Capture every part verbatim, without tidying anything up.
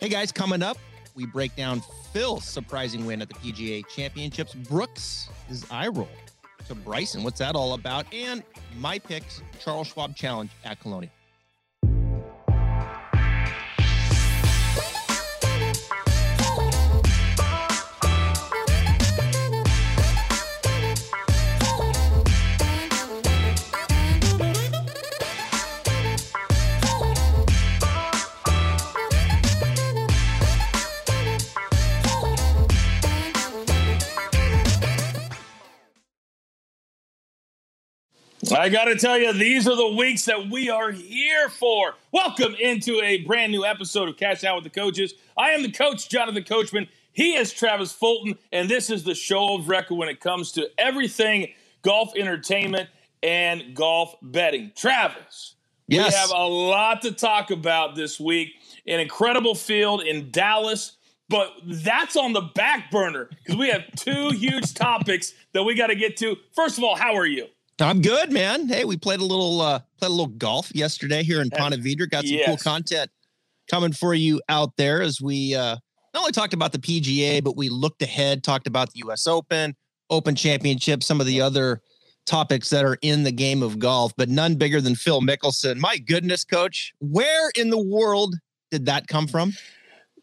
Hey guys, coming up, we break down Phil's surprising win at the P G A Championships, Brooks' eye roll to Bryson. What's that all about? And my picks, Charles Schwab Challenge at Colonial. I got to tell you, these are the weeks that we are here for. Welcome into a brand new episode of Cash Out with the Coaches. I am the coach, Jonathan Coachman. He is Travis Fulton, and this is the show of record when it comes to everything golf entertainment and golf betting. Travis, yes. We have a lot to talk about this week. An incredible field in Dallas, but that's on the back burner because we have two huge topics that we got to get to. First of all, how are you? I'm good, man. Hey, we played a little uh, played a little golf yesterday here in Ponte Vedra. Got some yes. cool content coming for you out there as we uh, not only talked about the P G A, but we looked ahead, talked about the U S Open, Open Championship, some of the other topics that are in the game of golf, but none bigger than Phil Mickelson. My goodness, Coach, where in the world did that come from?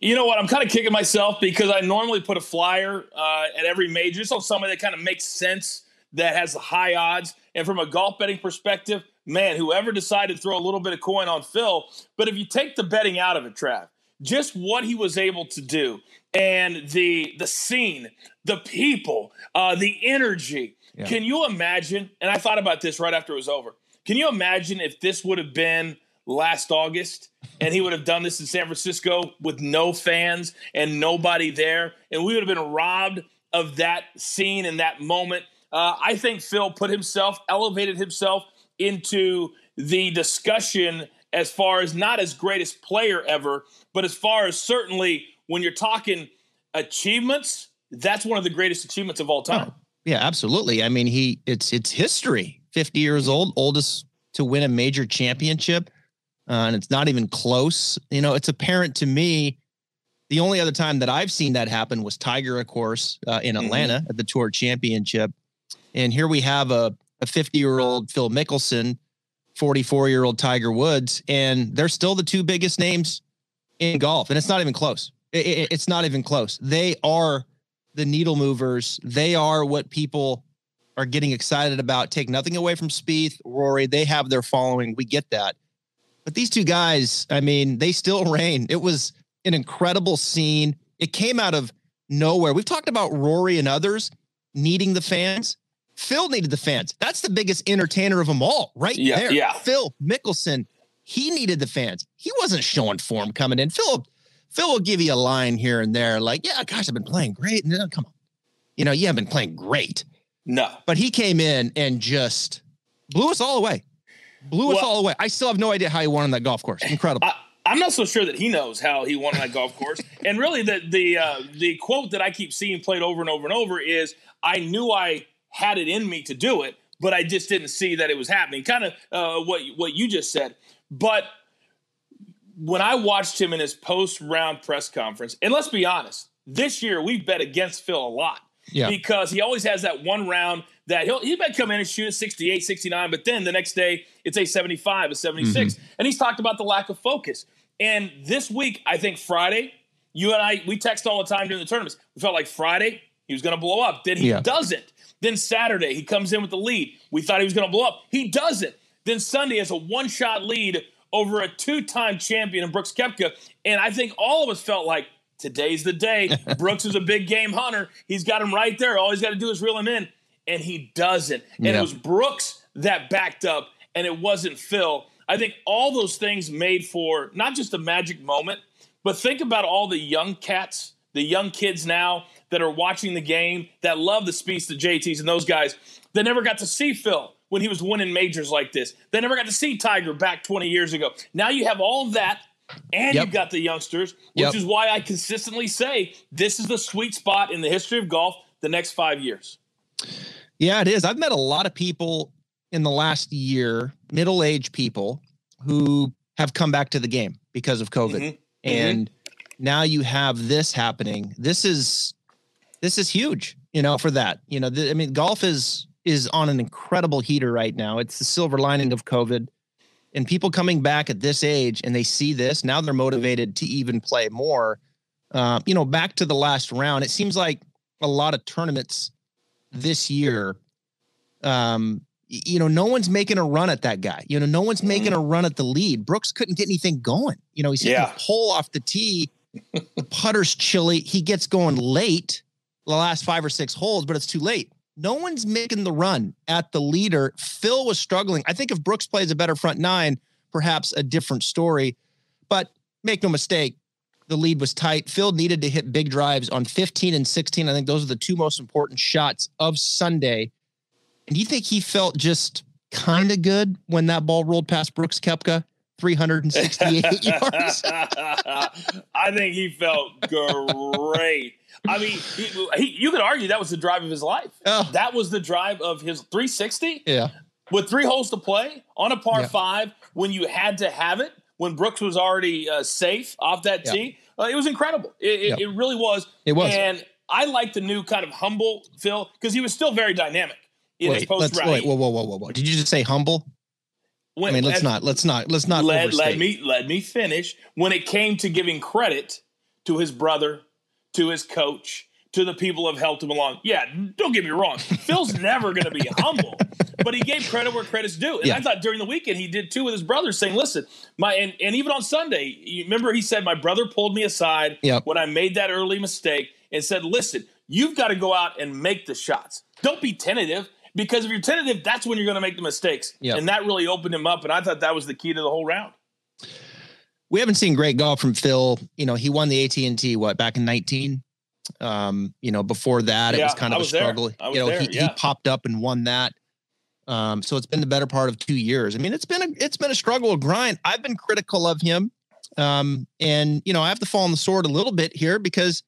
You know what? I'm kind of kicking myself because I normally put a flyer uh, at every major. So somebody that kind of makes sense, that has high odds. And from a golf betting perspective, man, whoever decided to throw a little bit of coin on Phil. But if you take the betting out of it, Trav, just what he was able to do and the the scene, the people, uh, the energy. Yeah. Can you imagine? And I thought about this right after it was over. Can you imagine if this would have been last August and he would have done this in San Francisco with no fans and nobody there? And we would have been robbed of that scene and that moment. Uh, I think Phil put himself, elevated himself into the discussion as far as not as greatest player ever, but as far as certainly when you're talking achievements, that's one of the greatest achievements of all time. Oh, yeah, absolutely. I mean, he it's it's history. fifty years old, oldest to win a major championship, uh, and it's not even close. You know, it's apparent to me. The only other time that I've seen that happen was Tiger, of course, uh, in Atlanta mm-hmm. at the Tour Championship. And here we have a fifty-year-old Phil Mickelson, forty-four-year-old Tiger Woods, and they're still the two biggest names in golf. And it's not even close. It, it, it's not even close. They are the needle movers. They are what people are getting excited about. Take nothing away from Spieth, Rory. They have their following. We get that. But these two guys, I mean, they still reign. It was an incredible scene. It came out of nowhere. We've talked about Rory and others needing the fans. Phil needed the fans. That's the biggest entertainer of them all, right yeah, there. Yeah. Phil Mickelson, he needed the fans. He wasn't showing form coming in. Phil, Phil will give you a line here and there, like, "Yeah, gosh, I've been playing great." No, come on, you know you haven't been playing great. No, but he came in and just blew us all away. Blew well, us all away. I still have no idea how he won on that golf course. Incredible. I, I'm not so sure that he knows how he won on that golf course. And really, the the uh, the quote that I keep seeing played over and over and over is, "I knew I had it in me to do it, but I just didn't see that it was happening." Kind of uh, what, what you just said. But when I watched him in his post-round press conference, and let's be honest, this year we bet against Phil a lot yeah. because he always has that one round that he'll, he might come in and shoot a sixty-eight, sixty-nine, but then the next day it's a seventy-five, a seventy-six. Mm-hmm. And he's talked about the lack of focus. And this week, I think Friday, you and I, we text all the time during the tournaments. We felt like Friday, he was going to blow up. Then he yeah. doesn't. Then Saturday, he comes in with the lead. We thought he was going to blow up. He doesn't. Then Sunday is a one-shot lead over a two-time champion in Brooks Koepka. And I think all of us felt like today's the day. Brooks is a big game hunter. He's got him right there. All he's got to do is reel him in. And he doesn't. And yeah. it was Brooks that backed up, and it wasn't Phil. I think all those things made for not just a magic moment, but think about all the young cats, the young kids now that are watching the game, that love the Spieths, the J Ts, and those guys that never got to see Phil when he was winning majors like this. They never got to see Tiger back twenty years ago. Now you have all of that, and yep. you've got the youngsters, which yep. is why I consistently say this is the sweet spot in the history of golf the next five years. Yeah, it is. I've met a lot of people in the last year, middle-aged people who have come back to the game because of COVID. Mm-hmm. And mm-hmm. now you have this happening. This is, this is huge, you know, for that, you know, th- I mean, golf is, is on an incredible heater right now. It's the silver lining of COVID, and people coming back at this age and they see this, now they're motivated to even play more. Uh, you know, back to the last round, it seems like a lot of tournaments this year, um, you know, no one's making a run at that guy. You know, no one's making a run at the lead. Brooks couldn't get anything going. You know, he's hitting yeah. a hole off the tee. The putter's chilly. He gets going late the last five or six holes, but it's too late. No one's making the run at the leader. Phil was struggling. I think if Brooks plays a better front nine, perhaps a different story. But make no mistake, the lead was tight. Phil needed to hit big drives on fifteen and sixteen. I think those are the two most important shots of Sunday. And do you think he felt just kind of good when that ball rolled past Brooks Koepka, three hundred sixty-eight yards? I think he felt great. I mean, he, he, you could argue that was the drive of his life. Oh. That was the drive of his three sixty. Yeah. With three holes to play on a par yeah. five, when you had to have it, when Brooks was already uh, safe off that yeah. tee, uh, it was incredible. It, yeah. it, it really was. It was. And I like the new kind of humble Phil, because he was still very dynamic. In wait, let's, wait, whoa, whoa, whoa, whoa, whoa! Did you just say humble? When, I mean, let's let, not, let's not, let's not. Let, let me, let me finish. When it came to giving credit to his brother, to his coach, to the people who have helped him along, yeah, don't get me wrong, Phil's never going to be humble, but he gave credit where credit's due. And yeah. I thought during the weekend he did too with his brother, saying, "Listen, my," and, and even on Sunday, you remember he said, "My brother pulled me aside yep. when I made that early mistake and said, 'Listen, you've got to go out and make the shots. Don't be tentative.'" Because if you're tentative, that's when you're going to make the mistakes. Yep. And that really opened him up. And I thought that was the key to the whole round. We haven't seen great golf from Phil. You know, he won the A T and T, what, back in nineteen? Um, you know, before that, yeah, it was kind of was a struggle. You know, there, he, yeah. he popped up and won that. Um, so it's been the better part of two years. I mean, it's been a, it's been a struggle, a grind. I've been critical of him. Um, and, you know, I have to fall on the sword a little bit here, because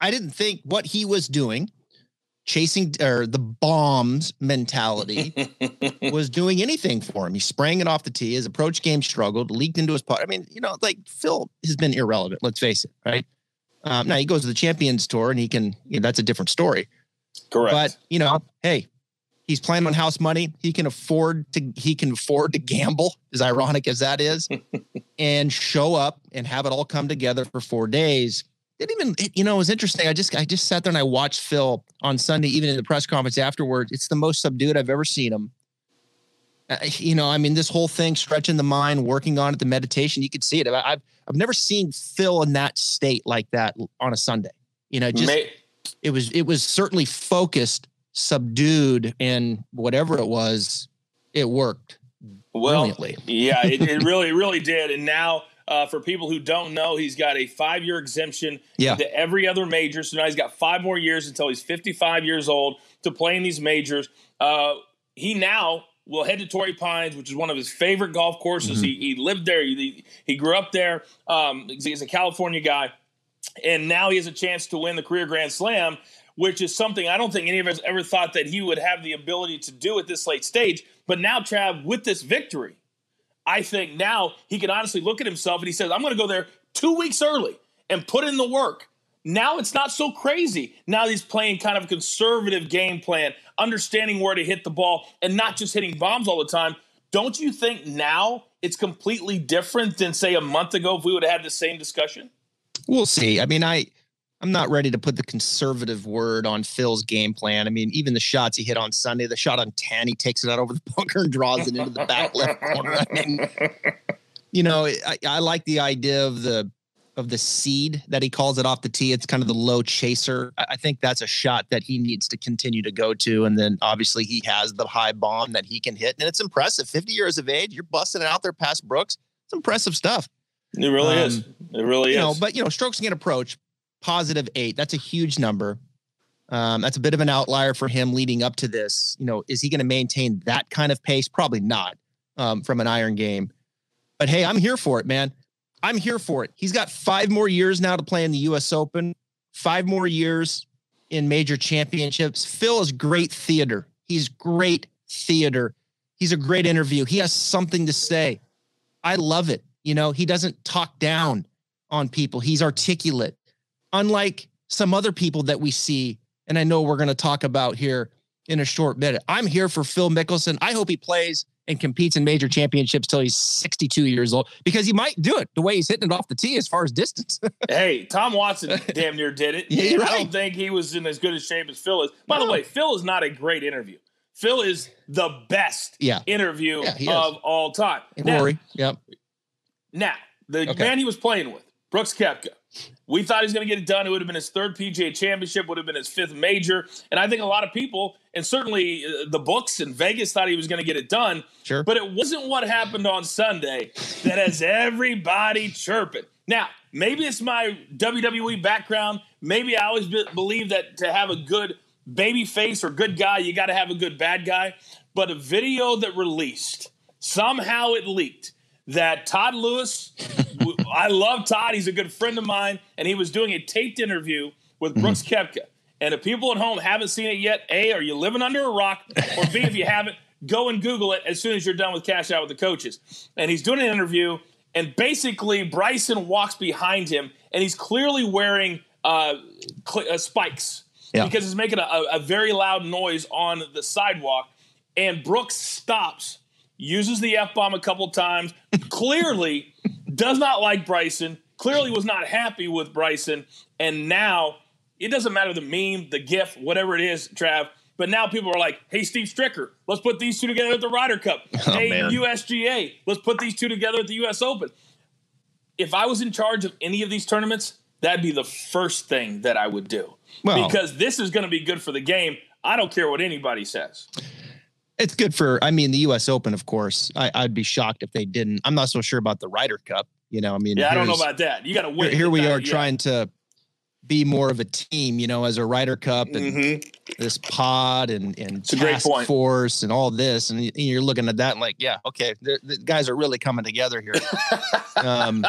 I didn't think what he was doing, chasing or the bombs mentality, was doing anything for him. He sprang it off the tee. His approach game struggled, leaked into his putt. I mean, you know, like Phil has been irrelevant. Let's face it, right? Um, now he goes to the Champions Tour and he can, you know, that's a different story. Correct. But you know, hey, he's playing on house money. He can afford to. He can afford to gamble, as ironic as that is, and show up and have it all come together for four days. Didn't even, you know, it was interesting. I just, I just sat there and I watched Phil on Sunday, even in the press conference afterwards. It's the most subdued I've ever seen him. Uh, you know, I mean, this whole thing, stretching the mind, working on it, the meditation, you could see it. I, I've, I've never seen Phil in that state like that on a Sunday. You know, just, Mate. it was, it was certainly focused, subdued, and whatever it was, it worked. Well, brilliantly. yeah, it, it really, really did. And now, Uh, for people who don't know, he's got a five-year exemption yeah. to every other major. So now he's got five more years until he's fifty-five years old to play in these majors. Uh, he now will head to Torrey Pines, which is one of his favorite golf courses. Mm-hmm. He, he lived there. He, he grew up there. Um, he's a California guy. And now he has a chance to win the career Grand Slam, which is something I don't think any of us ever thought that he would have the ability to do at this late stage. But now, Trav, with this victory, I think now he can honestly look at himself and he says, I'm going to go there two weeks early and put in the work. Now it's not so crazy. Now he's playing kind of a conservative game plan, understanding where to hit the ball and not just hitting bombs all the time. Don't you think now it's completely different than, say, a month ago if we would have had the same discussion? We'll see. I mean, I, I'm not ready to put the conservative word on Phil's game plan. I mean, even the shots he hit on Sunday, the shot on ten, he takes it out over the bunker and draws it into the back left corner. I mean, you know, I, I like the idea of the of the seed that he calls it off the tee. It's kind of the low chaser. I, I think that's a shot that he needs to continue to go to. And then obviously he has the high bomb that he can hit. And it's impressive. fifty years of age, you're busting it out there past Brooks. It's impressive stuff. It really um, is. It really you is. Know, but, you know, strokes can approach. Positive eight. That's a huge number. Um, that's a bit of an outlier for him leading up to this. You know, is he going to maintain that kind of pace? Probably not um, from an iron game. But hey, I'm here for it, man. I'm here for it. He's got five more years now to play in the U S Open, five more years in major championships. Phil is great theater. He's great theater. He's a great interview. He has something to say. I love it. You know, he doesn't talk down. on people. He's articulate, unlike some other people that we see. And I know we're going to talk about here in a short minute. I'm here for Phil Mickelson. I hope he plays and competes in major championships till he's sixty-two years old, because he might do it the way he's hitting it off the tee as far as distance. Hey, Tom Watson damn near did it. Yeah, right. I don't think he was in as good a shape as Phil is. By no. the way, Phil is not a great interview. Phil is the best yeah. interview yeah, of all time. And now, Rory, yep. Now, the okay. man he was playing with, Brooks Koepka, we thought he was going to get it done. It would have been his third P G A Championship, would have been his fifth major. And I think a lot of people, and certainly the books in Vegas, thought he was going to get it done. Sure. But it wasn't what happened on Sunday that has everybody chirping. Now, maybe it's my W W E background. Maybe I always be- believe that to have a good baby face or good guy, you got to have a good bad guy. But a video that released, somehow it leaked, that Todd Lewis, I love Todd, he's a good friend of mine, and he was doing a taped interview with Brooks mm-hmm. Koepka. And if people at home haven't seen it yet, A, are you living under a rock? Or B, if you haven't, go and Google it as soon as you're done with Cash Out with the Coaches. And he's doing an interview, and basically Bryson walks behind him, and he's clearly wearing uh, cl- uh, spikes yeah. because he's making a, a very loud noise on the sidewalk, and Brooks stops, uses the F-bomb a couple times, clearly does not like Bryson, clearly was not happy with Bryson, and now it doesn't matter the meme, the GIF, whatever it is, Trav, but now people are like, hey, Steve Stricker, let's put these two together at the Ryder Cup. Oh, hey, man. U S G A, let's put these two together at the U S Open. If I was in charge of any of these tournaments, that'd be the first thing that I would do. Well, because this is going to be good for the game. I don't care what anybody says. It's good for, I mean, the U S Open, of course. I, I'd be shocked if they didn't. I'm not so sure about the Ryder Cup. You know, I mean, yeah, I don't know about that. You got to win. Here, here we are yeah. trying to be more of a team, you know, as a Ryder Cup and mm-hmm. this pod and, and it's task force and all this. And you're looking at that and like, yeah, okay, the, the guys are really coming together here. um,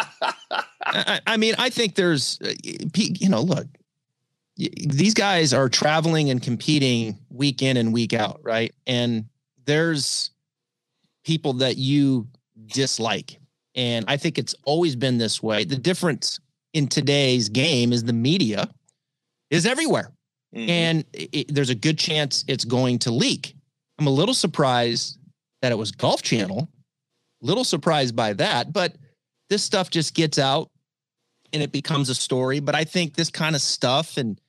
I, I mean, I think there's, you know, look, these guys are traveling and competing week in and week out, right? And there's people that you dislike. And I think it's always been this way. The difference in today's game is the media is everywhere. Mm-hmm. And it, it, there's a good chance it's going to leak. I'm a little surprised that it was Golf Channel. Little surprised by that. But this stuff just gets out and it becomes a story. But I think this kind of stuff and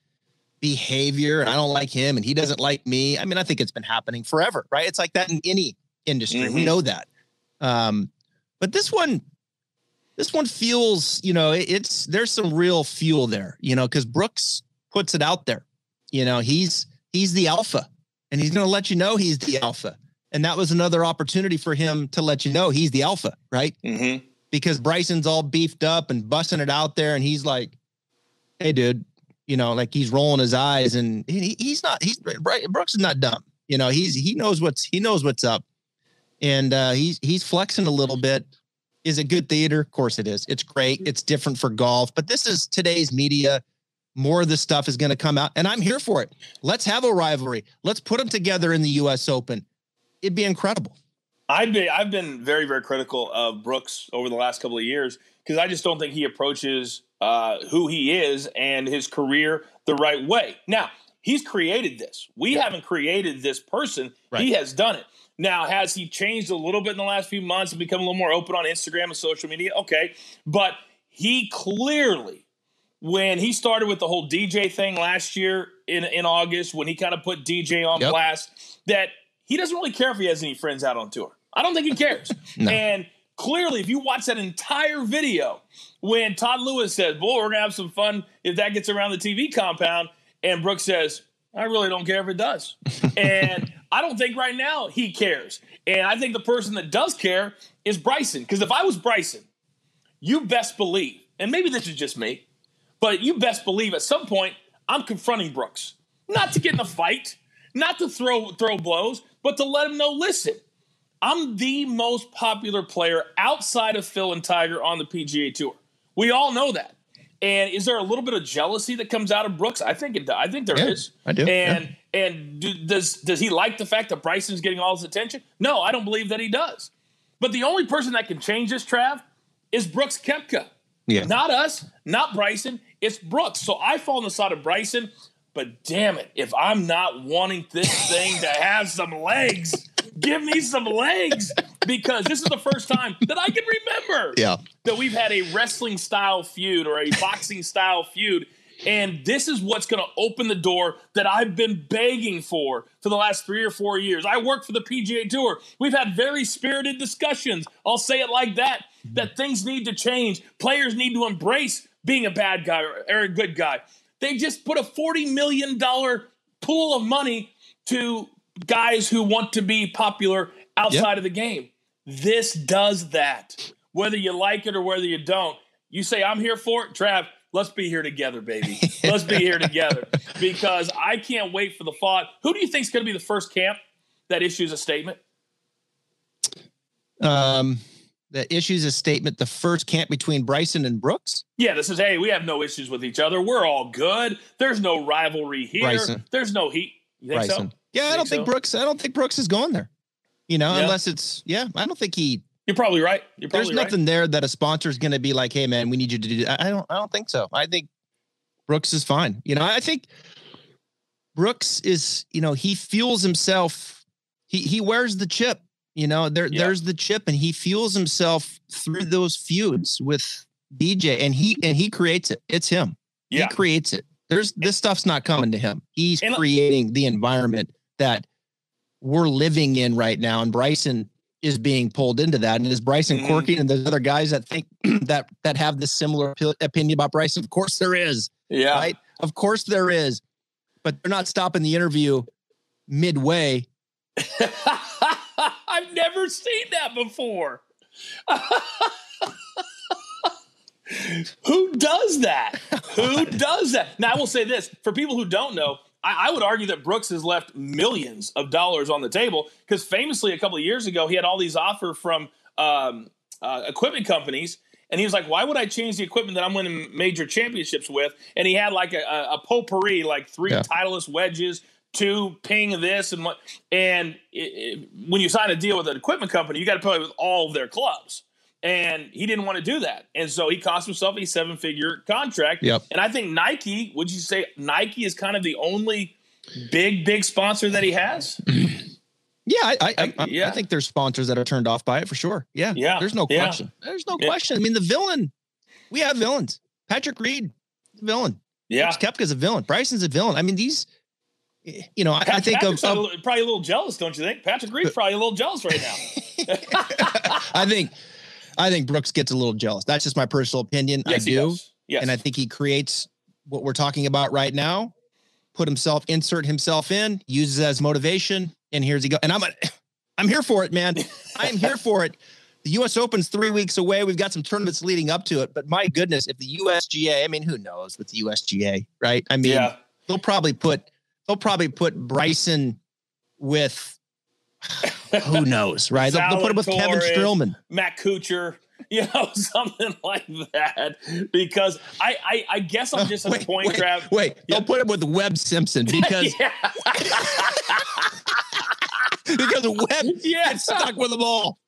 behavior, and I don't like him and he doesn't like me. I mean, I think it's been happening forever, right? It's like that in any industry. Mm-hmm. We know that. Um, but this one, this one feels, you know, it, it's, there's some real fuel there, you know, because Brooks puts it out there, you know, he's, he's the alpha and he's going to let you know he's the alpha. And that was another opportunity for him to let you know he's the alpha, right? Mm-hmm. Because Bryson's all beefed up and busting it out there. And he's like, hey dude, you know, like he's rolling his eyes and he, he's not, he's Brooks is not dumb. You know, he's, he knows what's, he knows what's up and uh, he's, he's flexing a little bit. Is it good theater? Of course it is. It's great. It's different for golf, but this is today's media. More of this stuff is going to come out and I'm here for it. Let's have a rivalry. Let's put them together in the U S Open. It'd be incredible. I'd be, I've been very, very critical of Brooks over the last couple of years because I just don't think he approaches uh, who he is and his career the right way. Now, he's created this. We yeah. haven't created this person. Right. He has done it. Now, has he changed a little bit in the last few months and become a little more open on Instagram and social media? Okay. But he clearly, when he started with the whole D J thing last year in, in August, when he kind of put D J on yep. blast, that he doesn't really care if he has any friends out on tour. I don't think he cares. No. And clearly, if you watch that entire video, when Todd Lewis says, boy, we're going to have some fun if that gets around the T V compound, and Brooks says, I really don't care if it does. And I don't think right now he cares. And I think the person that does care is Bryson. Because if I was Bryson, you best believe, and maybe this is just me, but you best believe at some point I'm confronting Brooks. Not to get in a fight, not to throw throw blows, but to let him know, listen, I'm the most popular player outside of Phil and Tiger on the P G A Tour. We all know that. And is there a little bit of jealousy that comes out of Brooks? I think it, I think there yeah, is. I do. And yeah. and do, does does he like the fact that Bryson's getting all his attention? No, I don't believe that he does. But the only person that can change this, Trav, is Brooks Koepka. Yeah. Not us, not Bryson. It's Brooks. So I fall on the side of Bryson, but damn it, if I'm not wanting this thing to have some legs, give me some legs, because this is the first time that I can remember yeah. that we've had a wrestling style feud or a boxing style feud. And this is what's going to open the door that I've been begging for for the last three or four years. I work for the P G A Tour. We've had very spirited discussions. I'll say it like that, that things need to change. Players need to embrace being a bad guy or a good guy. They just put a forty million dollars pool of money to guys who want to be popular outside yep. of the game. This does that, whether you like it or whether you don't. You say, I'm here for it, Trav. Let's be here together, baby. Let's be here together, because I can't wait for the thought. Who do you think is going to be the first camp that issues a statement? Um, that issues a statement, the first camp between Bryson and Brooks? Yeah, this is, hey, we have no issues with each other. We're all good. There's no rivalry here. Bryson. There's no heat. You think Bryson. So? Yeah, you I think don't think so? Brooks. I don't think Brooks is going there, you know, yeah. unless it's, yeah, I don't think he. You're probably right. You're probably There's nothing right. there that a sponsor is going to be like, "Hey, man, we need you to do that." I don't. I don't think so. I think Brooks is fine. You know, I think Brooks is. You know, he fuels himself. He he wears the chip. You know, there yeah. there's the chip, and he fuels himself through those feuds with D J, and he and he creates it. It's him. Yeah. He creates it. There's this stuff's not coming to him. He's and creating the environment that we're living in right now, and Bryson is being pulled into that. And is Bryson mm-hmm. quirky? And there's other guys that think that, that have this similar opinion about Bryson. Of course there is. Yeah. Right. Of course there is, but they're not stopping the interview midway. I've never seen that before. Who does that? Who does that? Now I will say this for people who don't know, I would argue that Brooks has left millions of dollars on the table, because famously a couple of years ago, he had all these offers from um, uh, equipment companies. And he was like, why would I change the equipment that I'm winning major championships with? And he had like a, a potpourri, like three yeah. Titleist wedges, two ping this and what. And it, it, when you sign a deal with an equipment company, you got to play with all of their clubs. And he didn't want to do that. And so he cost himself a seven-figure contract. Yep. And I think Nike, would you say Nike is kind of the only big, big sponsor that he has? Yeah, I, I, I, I, yeah. I think there's sponsors that are turned off by it for sure. Yeah, yeah. There's no question. Yeah. There's no question. Yeah. I mean, the villain, we have villains. Patrick Reed, the villain. Yeah. Koepka's a villain. Bryson's a villain. I mean, these, you know, I, I think of, of – probably a little jealous, don't you think? Patrick Reed's probably a little jealous right now. I think – I think Brooks gets a little jealous. That's just my personal opinion. Yes, I do. Yes. And I think he creates what we're talking about right now, put himself, insert himself in, uses it as motivation. And here's he go. And I'm, a, I'm here for it, man. I'm here for it. The U S Open's three weeks away. We've got some tournaments leading up to it, but my goodness, if the U S G A, I mean, who knows with the U S G A, right? I mean, yeah. they'll probably put, they'll probably put Bryson with, who knows, right? They'll, they'll put it with Kevin Strillman, Matt Kuchar, you know, something like that. Because I, I, I guess I'm just oh, wait, at the point, wait, Trav. Wait, yeah. they'll put it with Webb Simpson because because Webb yeah. gets stuck with them all.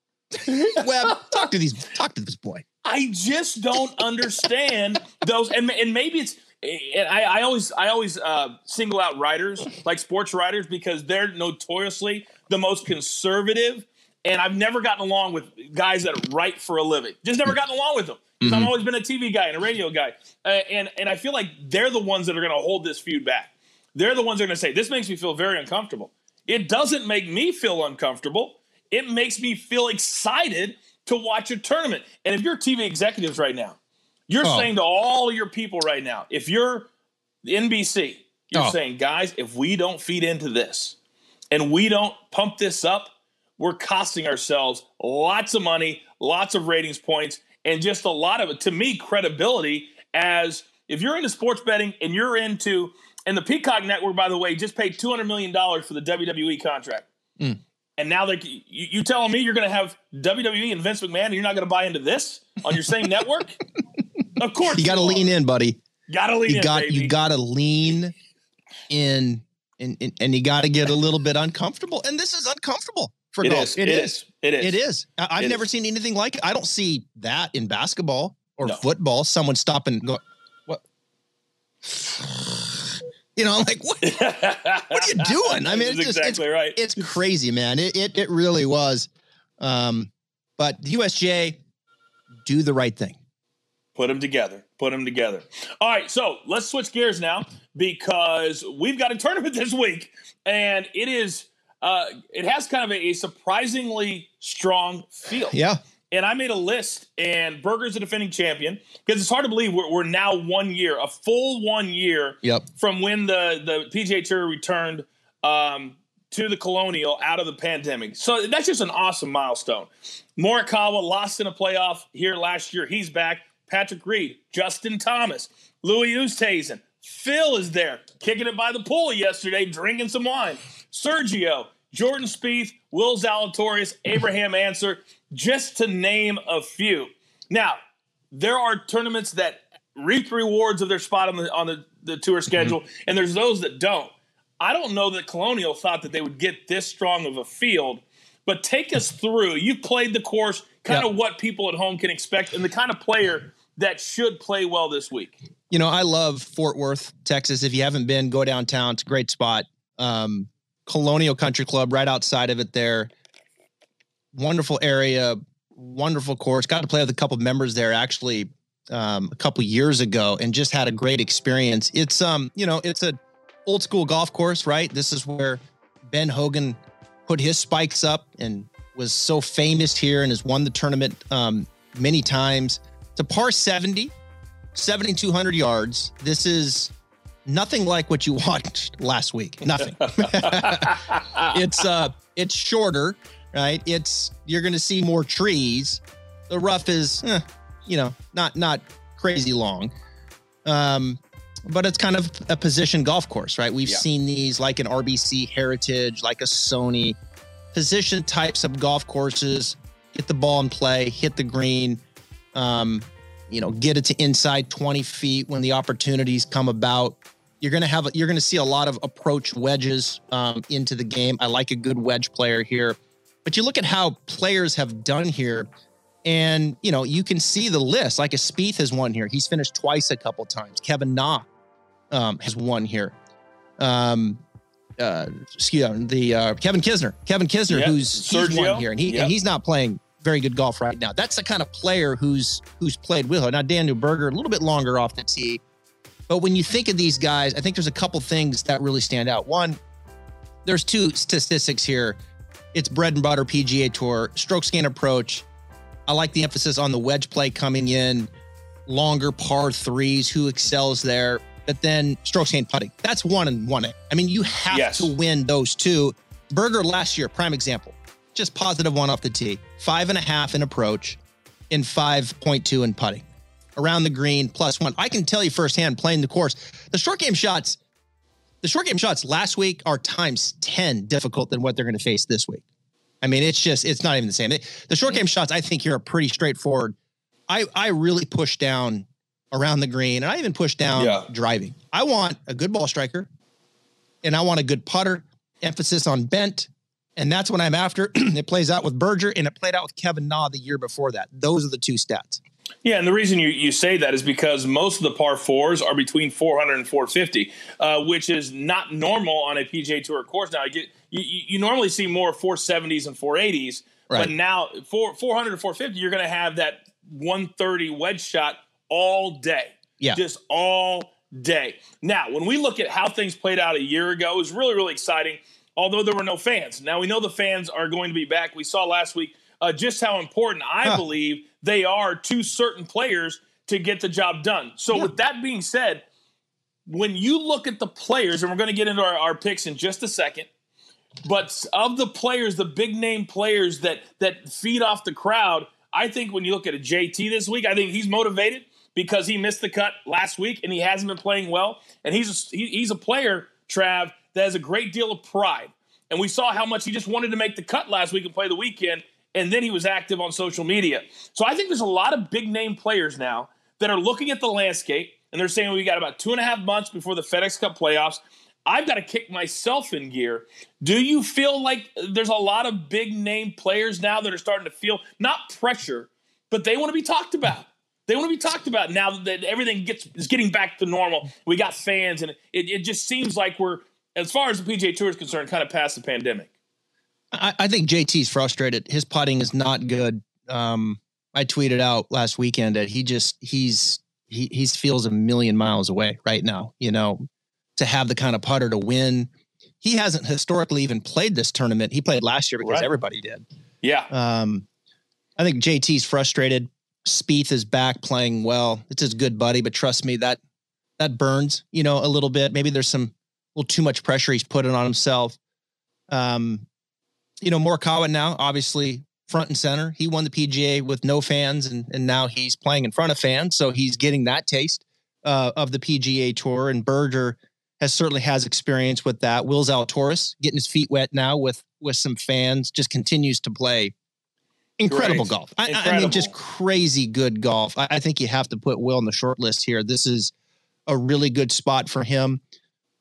Webb, talk to these, talk to this boy. I just don't understand those, and and maybe it's. And I, I always, I always uh, single out writers, like sports writers, because they're notoriously the most conservative. And I've never gotten along with guys that write for a living. Just never gotten along with them. Because mm-hmm. I've always been a T V guy and a radio guy. Uh, and and I feel like they're the ones that are going to hold this feud back. They're the ones that are going to say, this makes me feel very uncomfortable. It doesn't make me feel uncomfortable. It makes me feel excited to watch a tournament. And if you're T V executives right now, You're oh. saying to all your people right now, if you're N B C, you're oh. saying, guys, if we don't feed into this and we don't pump this up, we're costing ourselves lots of money, lots of ratings points, and just a lot of, to me, credibility. As if you're into sports betting and you're into, and the Peacock Network, by the way, just paid two hundred million dollars for the W W E contract. Mm. And now they, you, you telling me you're going to have W W E and Vince McMahon and you're not going to buy into this on your same network? Of course, you got to lean in, buddy. Gotta lean you got to lean in. You got to lean in, and, and, and you got to get a little bit uncomfortable. And this is uncomfortable for it golf. Is. It, it is. is. It is. It is. I've it never is. seen anything like it. I don't see that in basketball. or no. football, someone stop and go, what? You know, I'm like, what? What are you doing? I mean, it's just, exactly it's, right. It's crazy, man. It it it really was. Um, but the U S G A, do the right thing. Put them together. Put them together. All right, so let's switch gears now because we've got a tournament this week, and it is uh, it has kind of a, a surprisingly strong field. Yeah. And I made a list, and Berger's the defending champion because it's hard to believe we're, we're now one year, a full one year yep. from when the, the P G A Tour returned um, to the Colonial out of the pandemic. So that's just an awesome milestone. Morikawa lost in a playoff here last year. He's back. Patrick Reed, Justin Thomas, Louis Oosthuizen. Phil is there, kicking it by the pool yesterday, drinking some wine. Sergio, Jordan Spieth, Will Zalatoris, Abraham Ancer, just to name a few. Now, there are tournaments that reap rewards of their spot on the on the, the tour schedule, mm-hmm. and there's those that don't. I don't know that Colonial thought that they would get this strong of a field, but take us through. You've played the course, kind yep. of what people at home can expect, and the kind of player that should play well this week. You know, I love Fort Worth, Texas. If you haven't been, go downtown. It's a great spot. Um, Colonial Country Club right outside of it there. Wonderful area, wonderful course. Got to play with a couple of members there actually um, a couple years ago and just had a great experience. It's, um, you know, it's an old school golf course, right? This is where Ben Hogan put his spikes up and was so famous here and has won the tournament um, many times. It's a par seventy, seventy-two hundred yards. This is nothing like what you watched last week. Nothing. It's uh, it's shorter. Right. It's you're going to see more trees. The rough is, eh, you know, not not crazy long, um, but it's kind of a position golf course. Right. We've yeah. seen these like an R B C Heritage, like a Sony position types of golf courses. Get the ball in play, hit the green, um, you know, get it to inside twenty feet when the opportunities come about. You're going to have you're going to see a lot of approach wedges um, into the game. I like a good wedge player here. But you look at how players have done here and, you know, you can see the list. Like a Spieth has won here. He's finished twice a couple times. Kevin Na um, has won here. Um, uh, excuse me, the uh, Kevin Kisner. Kevin Kisner, yep. who's he's won here. And, he, yep. and he's not playing very good golf right now. That's the kind of player who's who's played with her. Now, Daniel Berger, a little bit longer off the tee. But when you think of these guys, I think there's a couple things that really stand out. One, there's two statistics here. It's bread and butter P G A Tour, stroke scan approach. I like the emphasis on the wedge play coming in, longer par threes, who excels there, but then stroke scan putting. That's one and one. I mean, you have yes. to win those two. Berger last year, prime example, just positive one off the tee, five and a half in approach and five point two in putting. Around the green, plus one. I can tell you firsthand playing the course, the short game shots, The short game shots last week are times ten difficult than what they're going to face this week. I mean, it's just, it's not even the same. The short game shots, I think, here are pretty straightforward. I, I really push down around the green, and I even push down yeah. driving. I want a good ball striker, and I want a good putter, emphasis on bent, and that's what I'm after. It plays out with Berger, and it played out with Kevin Na the year before that. Those are the two stats. Yeah, and the reason you, you say that is because most of the par fours are between four hundred and four fifty, uh, which is not normal on a P G A Tour course. Now, you, you, you normally see more four seventies and four eighties, right. but now for four hundred to four fifty, you're going to have that one thirty wedge shot all day, yeah. just all day. Now, when we look at how things played out a year ago, it was really, really exciting, although there were no fans. Now, we know the fans are going to be back. We saw last week uh, just how important I huh. believe they are to certain players to get the job done. So yeah. with that being said, when you look at the players, and we're going to get into our, our picks in just a second, but of the players, the big name players that that feed off the crowd, I think when you look at a J T this week, I think he's motivated because he missed the cut last week and he hasn't been playing well. And he's a, he, he's a player, Trav, that has a great deal of pride. And we saw how much he just wanted to make the cut last week and play the weekend. And then he was active on social media. So I think there's a lot of big-name players now that are looking at the landscape, and they're saying, well, we got about two and a half months before the FedEx Cup playoffs. I've got to kick myself in gear. Do you feel like there's a lot of big-name players now that are starting to feel, not pressure, but they want to be talked about? They want to be talked about now that everything gets is getting back to normal. We got fans, and it, it just seems like we're, as far as the P G A Tour is concerned, kind of past the pandemic. I, I think J T's frustrated. His putting is not good. Um, I tweeted out last weekend that he just he's he he feels a million miles away right now. You know, to have the kind of putter to win. He hasn't historically even played this tournament. He played last year because right. everybody did. Yeah. Um, I think J T's frustrated. Spieth is back playing well. It's his good buddy, but trust me, that that burns, you know, a little bit. Maybe there's some a little too much pressure he's putting on himself. Um, you know, Morikawa now, obviously front and center. He won the P G A with no fans, and and now he's playing in front of fans, so he's getting that taste uh, of the P G A Tour. And Berger has certainly has experience with that. Will Zalatoris getting his feet wet now with with some fans, just continues to play incredible Great. golf. I, incredible. I mean, just crazy good golf. I, I think you have to put Will on the short list here. This is a really good spot for him.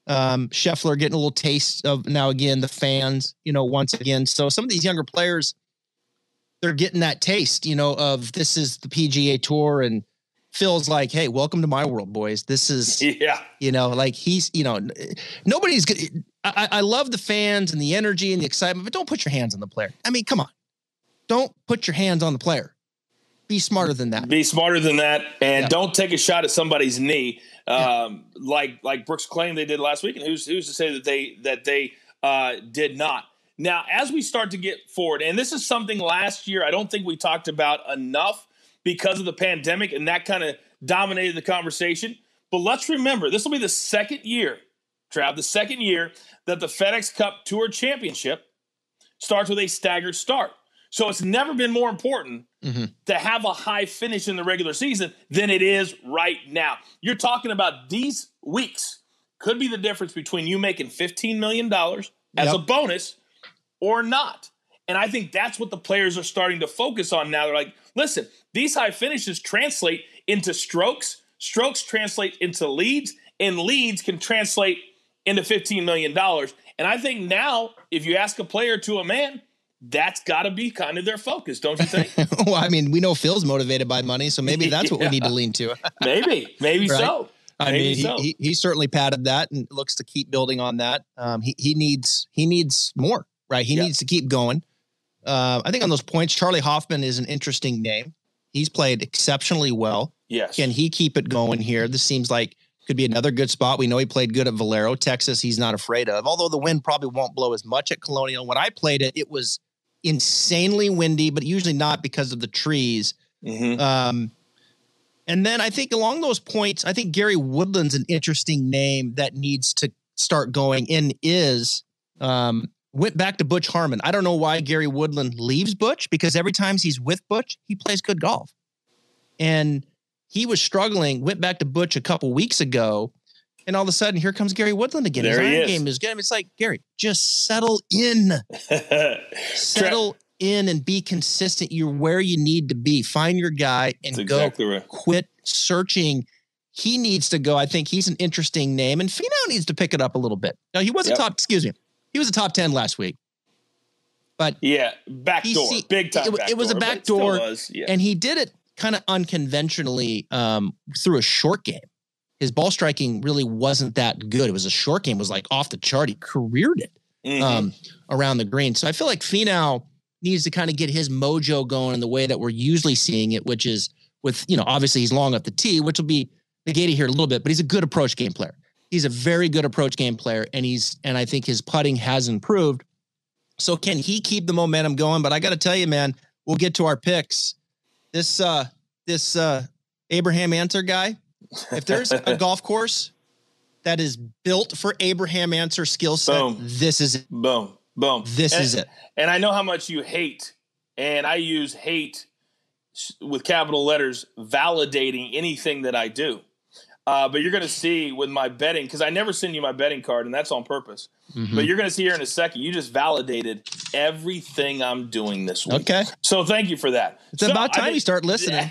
Um, Scheffler getting a little taste of now again the fans, you know, once again. So some of these younger players, they're getting that taste, you know, of this is the P G A Tour, and Phil's like, hey, welcome to my world, boys. This is, yeah, you know, like he's, you know, nobody's good. I, I love the fans and the energy and the excitement, but don't put your hands on the player. I mean, come on. Don't put your hands on the player. Be smarter than that. Be smarter than that. And yeah. don't take a shot at somebody's knee. Um, yeah. Like, like Brooks claimed they did last week. And who's, who's to say that they, that they uh, did not. Now, as we start to get forward, and this is something last year I don't think we talked about enough, because of the pandemic, and that kind of dominated the conversation. But let's remember, this will be the second year, Trav, the second year that the FedEx Cup Tour Championship starts with a staggered start. So it's never been more important mm-hmm. to have a high finish in the regular season than it is right now. You're talking about these weeks could be the difference between you making fifteen million dollars as yep. a bonus or not. And I think that's what the players are starting to focus on now. They're like, listen, these high finishes translate into strokes. Strokes translate into leads, and leads can translate into fifteen million dollars. And I think now, if you ask a player to a man, that's got to be kind of their focus, don't you think? Well, I mean, we know Phil's motivated by money, so maybe that's yeah. what we need to lean to. maybe, maybe right? so. I maybe mean, he, so. he he certainly padded that and looks to keep building on that. Um, he he needs he needs more, right? He yeah. needs to keep going. Uh, I think on those points, Charlie Hoffman is an interesting name. He's played exceptionally well. Yes. Can he keep it going here? This seems like could be another good spot. We know he played good at Valero, Texas. He's not afraid of, although the wind probably won't blow as much at Colonial. When I played it, it was insanely windy, but usually not because of the trees. Mm-hmm. Um, and then I think along those points, I think Gary Woodland's an interesting name that needs to start going and is, um, went back to Butch Harmon. I don't know why Gary Woodland leaves Butch, because every time he's with Butch, he plays good golf. And he was struggling, went back to Butch a couple weeks ago, and all of a sudden, here comes Gary Woodland again. There His he iron is. game is good. It's like, Gary, just settle in. settle Tra- in and be consistent. You're where you need to be. Find your guy and That's go. Exactly right. Quit searching. He needs to go. I think he's an interesting name, and Finau needs to pick it up a little bit. No, he wasn't yep. top, excuse me. He was a top ten last week, but yeah, backdoor, see, big time. It, backdoor, it was a backdoor, yeah. and he did it kind of unconventionally um, through a short game. His ball striking really wasn't that good. It was a short game, was like off the chart. He careered it mm-hmm. um, around the green. So I feel like Finau needs to kind of get his mojo going in the way that we're usually seeing it, which is with, you know, obviously he's long up the tee, which will be negated here a little bit, but he's a good approach game player. He's a very good approach game player, and he's and I think his putting has improved. So can he keep the momentum going? But I got to tell you, man, we'll get to our picks. This uh, this uh, Abraham Ancer guy, if there's a golf course that is built for Abraham Ancer skill set, this is it. Boom, boom. This and, is it. And I know how much you hate, and I use hate with capital letters validating anything that I do. Uh, but you're going to see with my betting, because I never send you my betting card, and that's on purpose. Mm-hmm. But you're going to see here in a second, you just validated everything I'm doing this week. Okay. So thank you for that. It's so about time think, you start listening.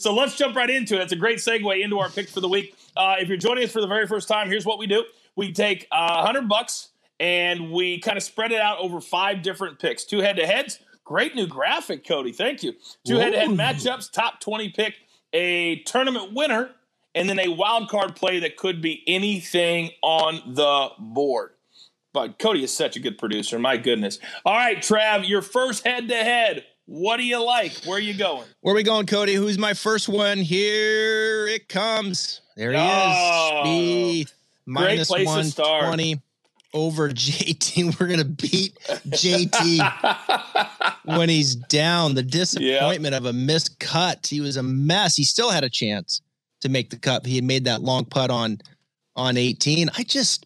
So let's jump right into it. That's a great segue into our picks for the week. Uh, if you're joining us for the very first time, here's what we do. We take uh, one hundred bucks, and we kind of spread it out over five different picks. Two head-to-heads. Great new graphic, Cody. Thank you. Two Ooh. head-to-head matchups, top twenty pick. a tournament winner, and then a wild card play that could be anything on the board. But Cody is such a good producer. My goodness. All right, Trav, your first head-to-head. What do you like? Where are you going? Where are we going, Cody? Who's my first one? Here it comes. There he oh, is. Spieth. Minus one twenty over J T. We're going to beat J T when he's down. The disappointment yeah. of a missed cut. He was a mess. He still had a chance to make the cut. He had made that long putt on, on eighteen. I just...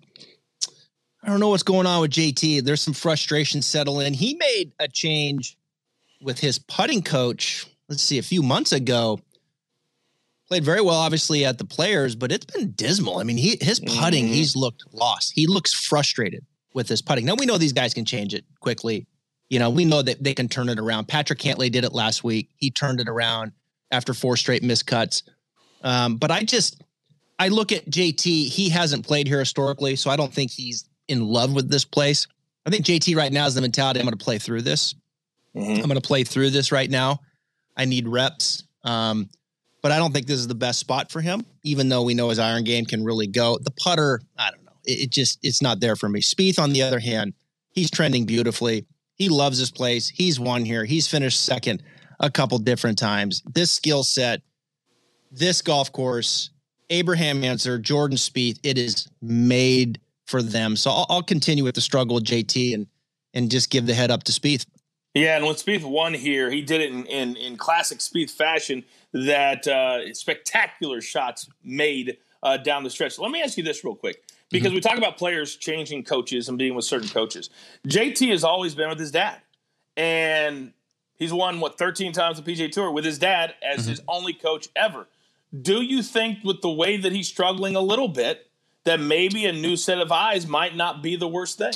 I don't know what's going on with J T. There's some frustration settle in. He made a change with his putting coach. Let's see, a few months ago. Played very well, obviously, at the Players, but it's been dismal. I mean, he his putting, mm-hmm. he's looked lost. He looks frustrated with his putting. Now, we know these guys can change it quickly. You know, we know that they can turn it around. Patrick Cantlay did it last week. He turned it around after four straight missed cuts. Um, but I just, I look at J T. He hasn't played here historically, so I don't think he's in love with this place. I think J T right now is the mentality. I'm going to play through this. Mm-hmm. I'm going to play through this right now. I need reps. Um, but I don't think this is the best spot for him, even though we know his iron game can really go. The putter, I don't know. It, it just, it's not there for me. Spieth, on the other hand, he's trending beautifully. He loves this place. He's won here. He's finished second a couple different times. This skill set, this golf course, Abraham Ancer, Jordan Spieth, it is made for them. So I'll, I'll continue with the struggle with J T and and just give the head up to Spieth. Yeah, and when Spieth won here, he did it in in, in classic Spieth fashion, that uh, spectacular shots made uh, down the stretch. Let me ask you this real quick, because mm-hmm. we talk about players changing coaches and being with certain coaches. J T has always been with his dad, and he's won, what, thirteen times the P G A Tour with his dad as mm-hmm. his only coach ever. Do you think, with the way that he's struggling a little bit, that maybe a new set of eyes might not be the worst thing?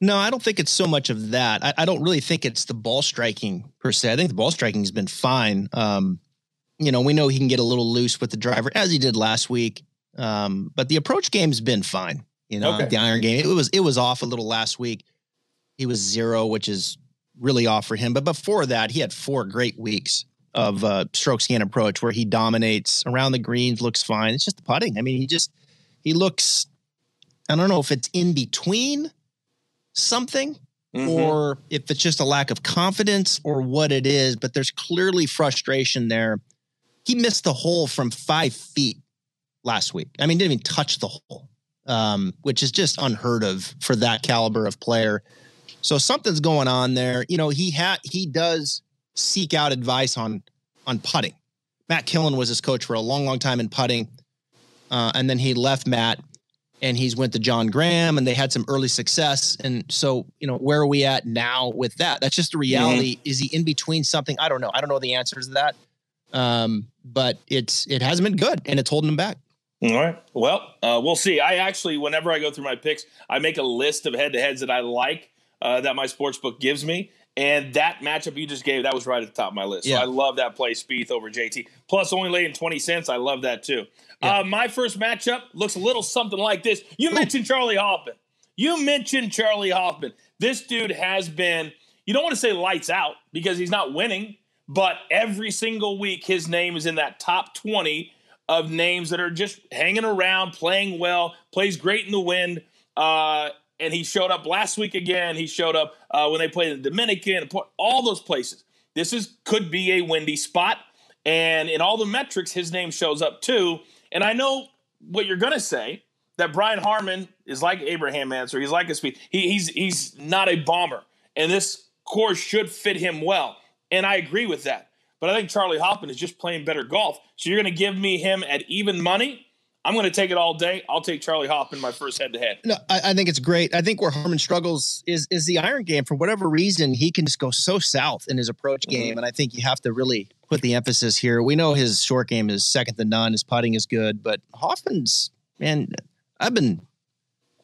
No, I don't think it's so much of that. I, I don't really think it's the ball striking per se. I think the ball striking has been fine. Um, you know, we know he can get a little loose with the driver, as he did last week. Um, but the approach game's been fine. You know, okay. The iron game, it was, it was off a little last week. He was zero, which is really off for him. But before that, he had four great weeks of uh, stroke scan approach where he dominates around the greens, looks fine. It's just the putting. I mean, he just, He looks, I don't know if it's in between something mm-hmm. or if it's just a lack of confidence or what it is, but there's clearly frustration there. He missed the hole from five feet last week. I mean, didn't even touch the hole, um, which is just unheard of for that caliber of player. So something's going on there. You know, he ha- he does seek out advice on, on putting. Matt Killen was his coach for a long, long time in putting. Uh, and then he left Matt and he's went to John Graham and they had some early success. And so, you know, where are we at now with that? That's just the reality. Mm-hmm. Is he in between something? I don't know. I don't know the answers to that. Um, but it's, it hasn't been good and it's holding him back. All right. Well, uh, we'll see. I actually, whenever I go through my picks, I make a list of head to heads that I like, uh, that my sports book gives me. And that matchup you just gave, that was right at the top of my list. Yeah. So I love that play, Spieth over J T. Plus, only laying twenty cents. I love that, too. Yeah. Uh, my first matchup looks a little something like this. You mentioned Charlie Hoffman. You mentioned Charlie Hoffman. This dude has been, you don't want to say lights out because he's not winning, but every single week his name is in that top twenty of names that are just hanging around, playing well, plays great in the wind, uh, and he showed up last week again. He showed up uh, when they played in the Dominican, all those places. This is could be a windy spot. And in all the metrics, his name shows up too. And I know what you're going to say, that Brian Harmon is like Abraham Ancer. He's like a speed. He, he's, he's not a bomber. And this course should fit him well. And I agree with that. But I think Charlie Hoffman is just playing better golf. So you're going to give me him at even money. I'm going to take it all day. I'll take Charlie Hoffman my first head-to-head. No, I, I think it's great. I think where Harmon struggles is is the iron game. For whatever reason, he can just go so south in his approach game, mm-hmm. and I think you have to really put the emphasis here. We know his short game is second to none. His putting is good, but Hoffman's man. I've been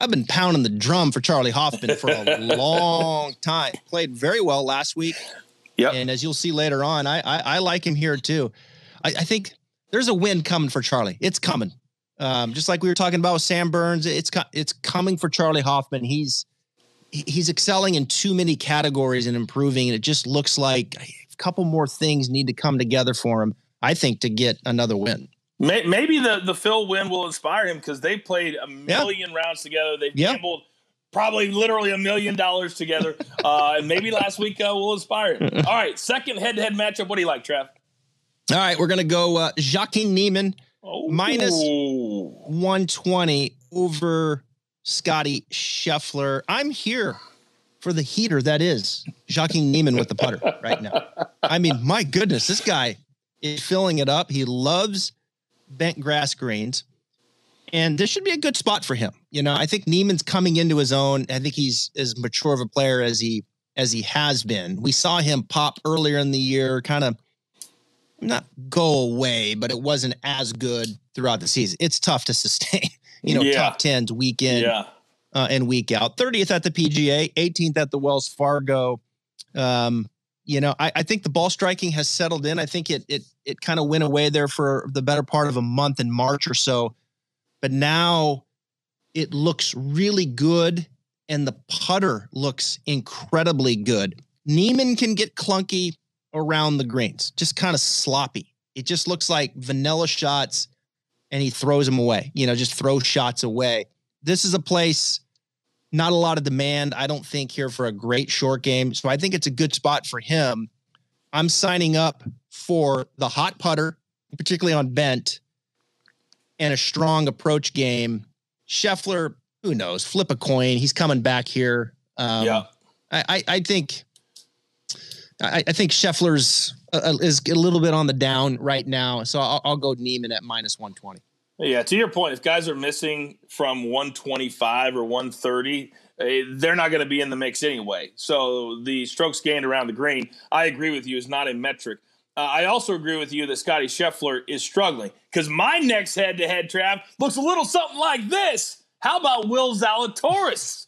I've been pounding the drum for Charlie Hoffman for a long time. Played very well last week, yep. and as you'll see later on, I I, I like him here too. I, I think there's a win coming for Charlie. It's coming. Um, just like we were talking about with Sam Burns, it's co- it's coming for Charlie Hoffman. He's he's excelling in too many categories and improving, and it just looks like a couple more things need to come together for him. I think, to get another win. Maybe the, the Phil win will inspire him, because they played a million yeah. rounds together. They've yeah. gambled probably literally a million dollars together. Uh, and maybe last week uh, will inspire him. All right, second head-to-head matchup. What do you like, Trav? All right, we're going to go uh, Joaquin Niemann oh. minus one twenty over Scotty Scheffler. I'm here for the heater that is Joaquin Niemann with the putter right now. I mean, my goodness, this guy is filling it up. He loves bent grass greens, and this should be a good spot for him. You know, I think Niemann's coming into his own. I think he's as mature of a player as he, as he has been. We saw him pop earlier in the year, kind of not go away, but it wasn't as good throughout the season. It's tough to sustain, you know, yeah. top tens week in yeah. uh, and week out. thirtieth at the P G A, eighteenth at the Wells Fargo. Um, You know, I, I think the ball striking has settled in. I think it it it kind of went away there for the better part of a month in March or so. But now it looks really good, and the putter looks incredibly good. Niemann can get clunky around the greens, just kind of sloppy. It just looks like vanilla shots, and he throws them away. You know, just throw shots away. This is a place... not a lot of demand, I don't think, here for a great short game. So I think it's a good spot for him. I'm signing up for the hot putter, particularly on bent, and a strong approach game. Scheffler, who knows? Flip a coin. He's coming back here. Um, yeah, I, I, I think, I, I think Scheffler's uh, is a little bit on the down right now. So I'll, I'll go Niemann at minus one twenty. Yeah, to your point, if guys are missing from one twenty-five or one thirty, they're not going to be in the mix anyway. So the strokes gained around the green, I agree with you, is not a metric. Uh, I also agree with you that Scotty Scheffler is struggling, because my next head-to-head, Trav, looks a little something like this. How about Will Zalatoris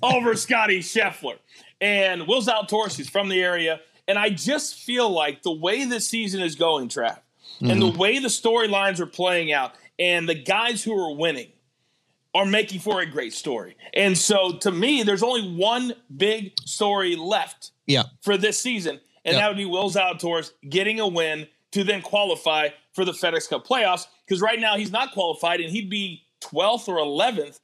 over Scotty Scheffler? And Will Zalatoris is from the area, and I just feel like the way this season is going, Trav, mm-hmm. and the way the storylines are playing out, and the guys who are winning are making for a great story. And so, to me, there's only one big story left yeah. for this season, and yeah. that would be Will Zalatoris getting a win to then qualify for the FedEx Cup playoffs, because right now he's not qualified, and he'd be twelfth or eleventh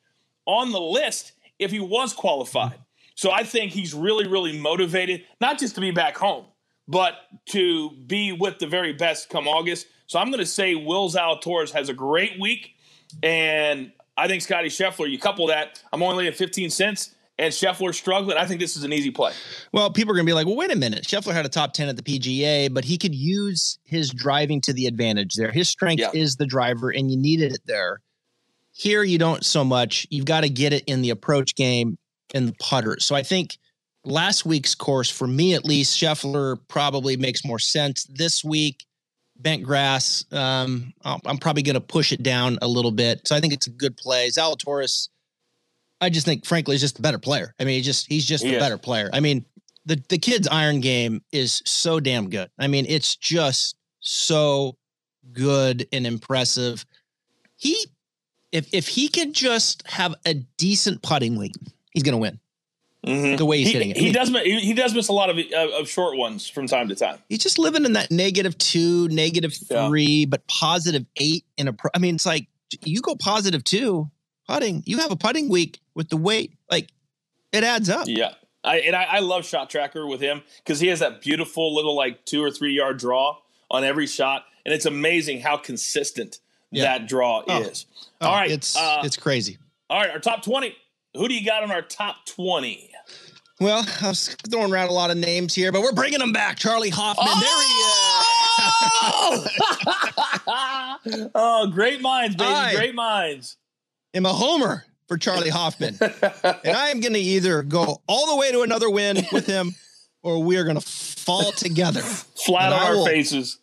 on the list if he was qualified. So I think he's really, really motivated, not just to be back home, but to be with the very best come August. So I'm going to say Will Zalatoris has a great week, and I think Scotty Scheffler, you couple that, I'm only laying fifteen cents, and Scheffler struggling. I think this is an easy play. Well, people are going to be like, well, wait a minute. Scheffler had a top ten at the P G A, but he could use his driving to the advantage there. His strength yeah. is the driver, and you needed it there. Here you don't so much. You've got to get it in the approach game and the putter. So I think last week's course, for me at least, Scheffler probably makes more sense this week. Bent grass, um, I'm probably going to push it down a little bit. So I think it's a good play. Zalatoris, I just think, frankly, is just the better player. I mean, he just he's just yeah. the better player. I mean, the, the kid's iron game is so damn good. I mean, it's just so good and impressive. He, if if he could just have a decent putting week, he's going to win. Mm-hmm. The way he's he, hitting it. He does, he does miss a lot of, uh, of short ones from time to time. He's just living in that negative two, negative three, yeah. but positive eight. In a pro- I mean, it's like you go positive two putting. You have a putting week with the weight. Like, it adds up. Yeah. I, and I, I love Shot Tracker with him, because he has that beautiful little like two or three yard draw on every shot. And it's amazing how consistent yeah. that draw oh. is. Oh, all right. It's, uh, it's crazy. All right. Our top twenty. Who do you got on our top twenty? Well, I was throwing around a lot of names here, but we're bringing them back. Charlie Hoffman. Oh! There he is. Oh, great minds, baby. I great minds. I'm a homer for Charlie Hoffman. And I am going to either go all the way to another win with him, or we are going to fall together. Flat on our will... faces.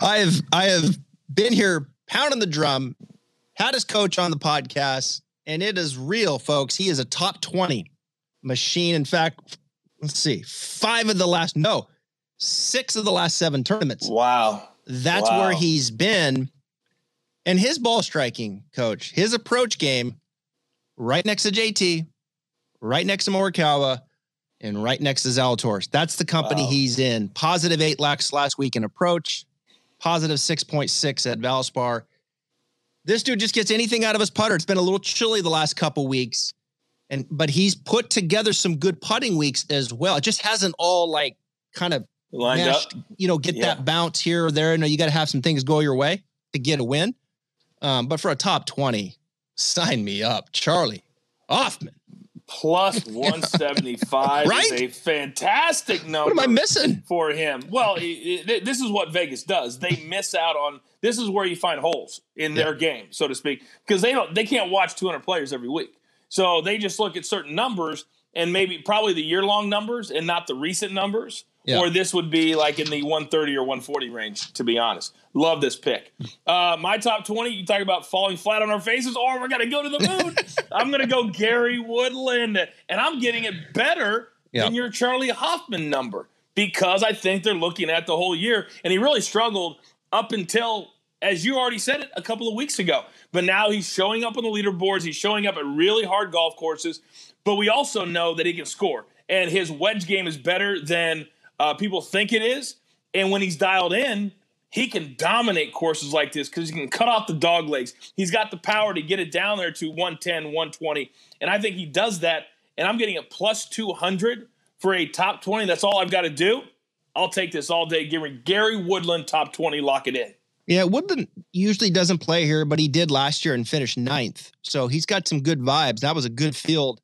I have, I have been here pounding the drum, had his coach on the podcast, and it is real, folks. He is a top twenty machine. In fact, let's see, five of the last, no, six of the last seven tournaments. Wow. That's wow. where he's been. And his ball striking, coach, his approach game, right next to J T, right next to Morikawa. and right next to Zalatoris. That's the company wow. he's in. Positive eight lakhs last week in approach, positive six point six at Valspar. This dude just gets anything out of his putter. It's been a little chilly the last couple weeks, and but he's put together some good putting weeks as well. It just hasn't all like kind of lined mashed, up. You know, get yeah. that bounce here or there. No, you got to have some things go your way to get a win. Um, but for a top twenty, sign me up, Charlie Hoffman. Plus one seventy-five right? is a fantastic number. What am I missing for him? Well, it, it, this is what Vegas does. They miss out on this is where you find holes in yeah. their game, so to speak, because they don't they can't watch two hundred players every week. So they just look at certain numbers and maybe probably the year-long numbers and not the recent numbers. Yeah. Or this would be like in the one thirty or one forty range, to be honest. Love this pick. Uh, my top twenty, you talk about falling flat on our faces, or we're going to go to the moon. I'm going to go Gary Woodland, and I'm getting it better yeah. than your Charlie Hoffman number because I think they're looking at the whole year, and he really struggled up until, as you already said it, a couple of weeks ago. But now he's showing up on the leaderboards. He's showing up at really hard golf courses, but we also know that he can score, and his wedge game is better than – Uh, people think it is, and when he's dialed in, he can dominate courses like this because he can cut off the dog legs. He's got the power to get it down there to one ten, one twenty, and I think he does that, and I'm getting a plus two hundred for a top twenty. That's all I've got to do. I'll take this all day. Give me Gary Woodland, top twenty, lock it in. Yeah, Woodland usually doesn't play here, but he did last year and finished ninth, so he's got some good vibes. That was a good field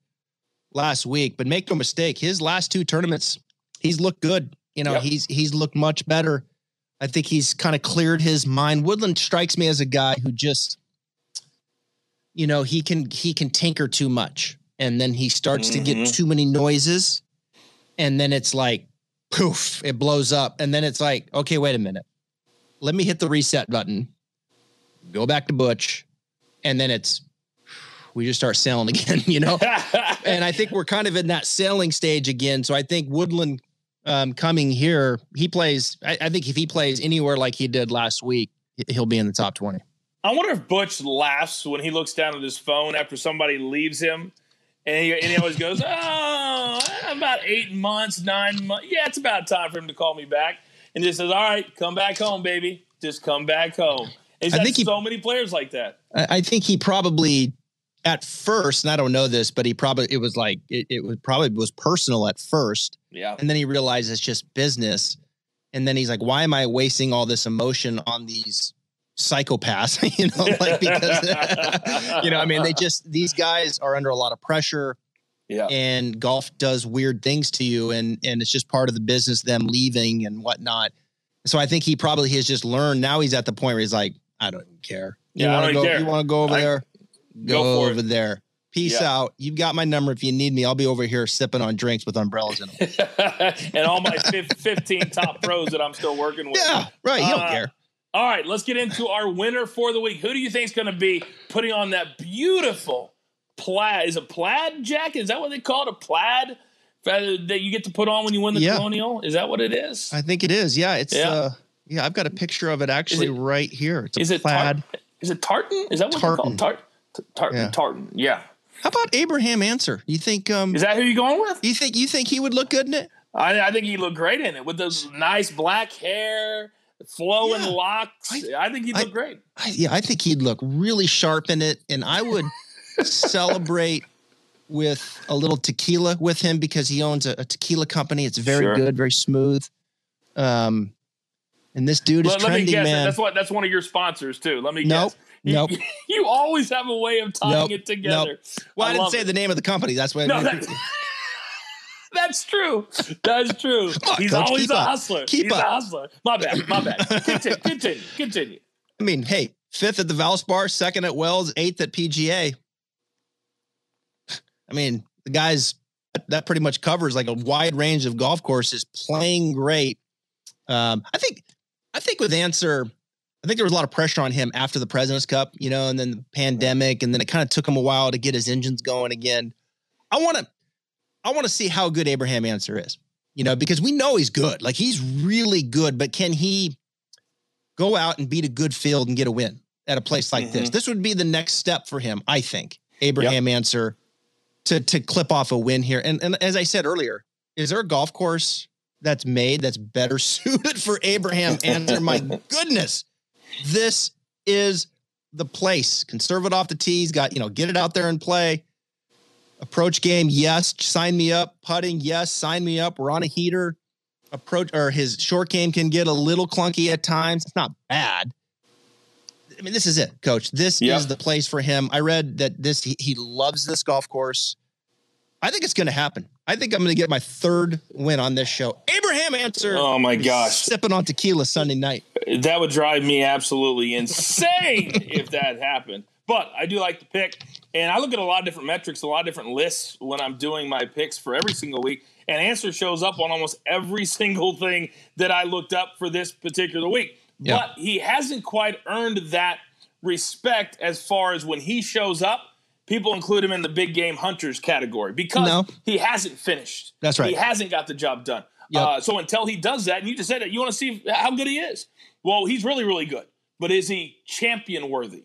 last week, but make no mistake, his last two tournaments – he's looked good. You know, yep. he's he's looked much better. I think he's kind of cleared his mind. Woodland strikes me as a guy who just, you know, he can he can tinker too much. And then he starts mm-hmm. to get too many noises. And then it's like, poof, it blows up. And then it's like, okay, wait a minute. Let me hit the reset button. Go back to Butch. And then it's, we just start sailing again, you know? And I think we're kind of in that sailing stage again. So I think Woodland um, coming here, he plays, I, I think if he plays anywhere like he did last week, he'll be in the top twenty. I wonder if Butch laughs when he looks down at his phone after somebody leaves him. And he, and he always goes, oh, about eight months, nine months. Yeah, it's about time for him to call me back. And just says, all right, come back home, baby. Just come back home. He's got so many players like that. I, I think he probably... At first, and I don't know this, but he probably, it was like, it, it was probably was personal at first. Yeah. And then he realized it's just business. And then he's like, why am I wasting all this emotion on these psychopaths? You know, like, because, you know, I mean, they just, these guys are under a lot of pressure. Yeah. And golf does weird things to you. And, and it's just part of the business, them leaving and whatnot. So I think he probably has just learned. Now he's at the point where he's like, I don't even care. You yeah, want to go, go over I, there? Go, Go over it. there. Peace yeah. out. You've got my number. If you need me, I'll be over here sipping on drinks with umbrellas in them. And all my fifteen top pros that I'm still working with. Yeah, right. You uh, don't care. All right, let's get into our winner for the week. Who do you think is going to be putting on that beautiful plaid? Is it plaid jacket? Is that what they call it? A plaid that you get to put on when you win the yeah. Colonial? Is that what it is? I think it is. Yeah, it's. Yeah, uh, yeah I've got a picture of it actually it, right here. It's a is plaid. It tar- is it tartan? Is that what tartan. they call it? Tartan. Tartan, yeah. Tartan, yeah. How about Abraham Ancer? You think um, is that who you're going with? You think you think he would look good in it? I, I think he looked great in it with those nice black hair, flowing yeah. locks. I, I think he'd look I, great. I, yeah, I think he'd look really sharp in it, and I would celebrate with a little tequila with him because he owns a, a tequila company. It's very sure. good, very smooth. Um, and this dude let, is let trendy, me guess, man. That's what that's one of your sponsors too. Let me nope. guess. Nope. You, you always have a way of tying nope. it together. Nope. Well, I, I didn't say it. the name of the company. That's why. No, that's, that's true. That's true. On, He's Coach, always a up. hustler. Keep He's up. a hustler. My bad. My bad. Continue. Continue. Continue. I mean, hey, fifth at the Valspar, second at Wells, eighth at P G A. I mean, the guys that pretty much covers like a wide range of golf courses. Playing great. Um, I think. I think with Ancer. I think there was a lot of pressure on him after the President's Cup, you know, and then the pandemic, and then it kind of took him a while to get his engines going again. I want to, I want to see how good Abraham Ancer is, you know, because we know he's good. Like he's really good, but can he go out and beat a good field and get a win at a place like mm-hmm. this? This would be the next step for him, I think. Abraham yep. Ancer to to clip off a win here, and and as I said earlier, is there a golf course that's made that's better suited for Abraham Ancer? My goodness, this is the place. Conserve it off the tees. Got, you know, get it out there and play. Approach game, yes. Sign me up. Putting, yes. Sign me up. We're on a heater. Approach, or his short game can get a little clunky at times. It's not bad. I mean, this is it, Coach. This yeah. is the place for him. I read that this he, he loves this golf course. I think it's going to happen. I think I'm going to get my third win on this show. Abraham Ancer. Oh, my gosh. Sipping on tequila Sunday night. That would drive me absolutely insane if that happened. But I do like the pick. And I look at a lot of different metrics, a lot of different lists when I'm doing my picks for every single week. And Ancer shows up on almost every single thing that I looked up for this particular week. Yeah. But he hasn't quite earned that respect as far as when he shows up, people include him in the big game hunters category because no. he hasn't finished. That's right. He hasn't got the job done. Yep. Uh, so until he does that, and you just said it, you want to see how good he is. Well, he's really, really good. But is he champion worthy?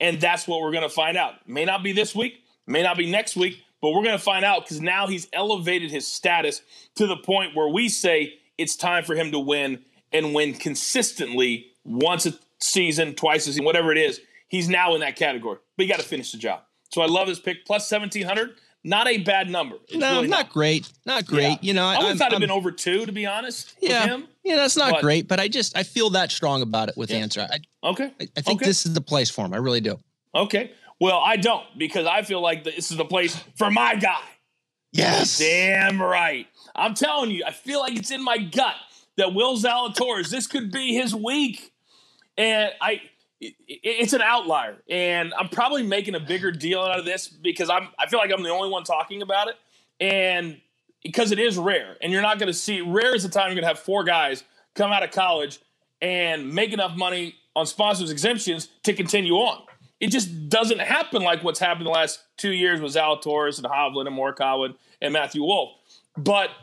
And that's what we're going to find out. May not be this week, may not be next week, but we're going to find out because now he's elevated his status to the point where we say it's time for him to win and win consistently once a season, twice a season, whatever it is. He's now in that category. But you got to finish the job. So I love his pick. Plus seventeen hundred, not a bad number. It's no, really not, not great. Not great. Yeah. You know, I, I would have thought it'd been over two, to be honest. Yeah. With him. Yeah, that's not but, great. But I just, I feel that strong about it with yeah. Ancer. I, okay. I, I think okay. this is the place for him. I really do. Okay. Well, I don't, because I feel like this is the place for my guy. Yes. Damn right. I'm telling you, I feel like it's in my gut that Will Zalatoris, this could be his week. And I, it's an outlier, and I'm probably making a bigger deal out of this because I'm, I feel like I'm the only one talking about it, and because it is rare, and you're not going to see – rare is the time you're going to have four guys come out of college and make enough money on sponsors' exemptions to continue on. It just doesn't happen like what's happened the last two years with Zalatoris and Hovland and Morikawa and Matthew Wolff, but –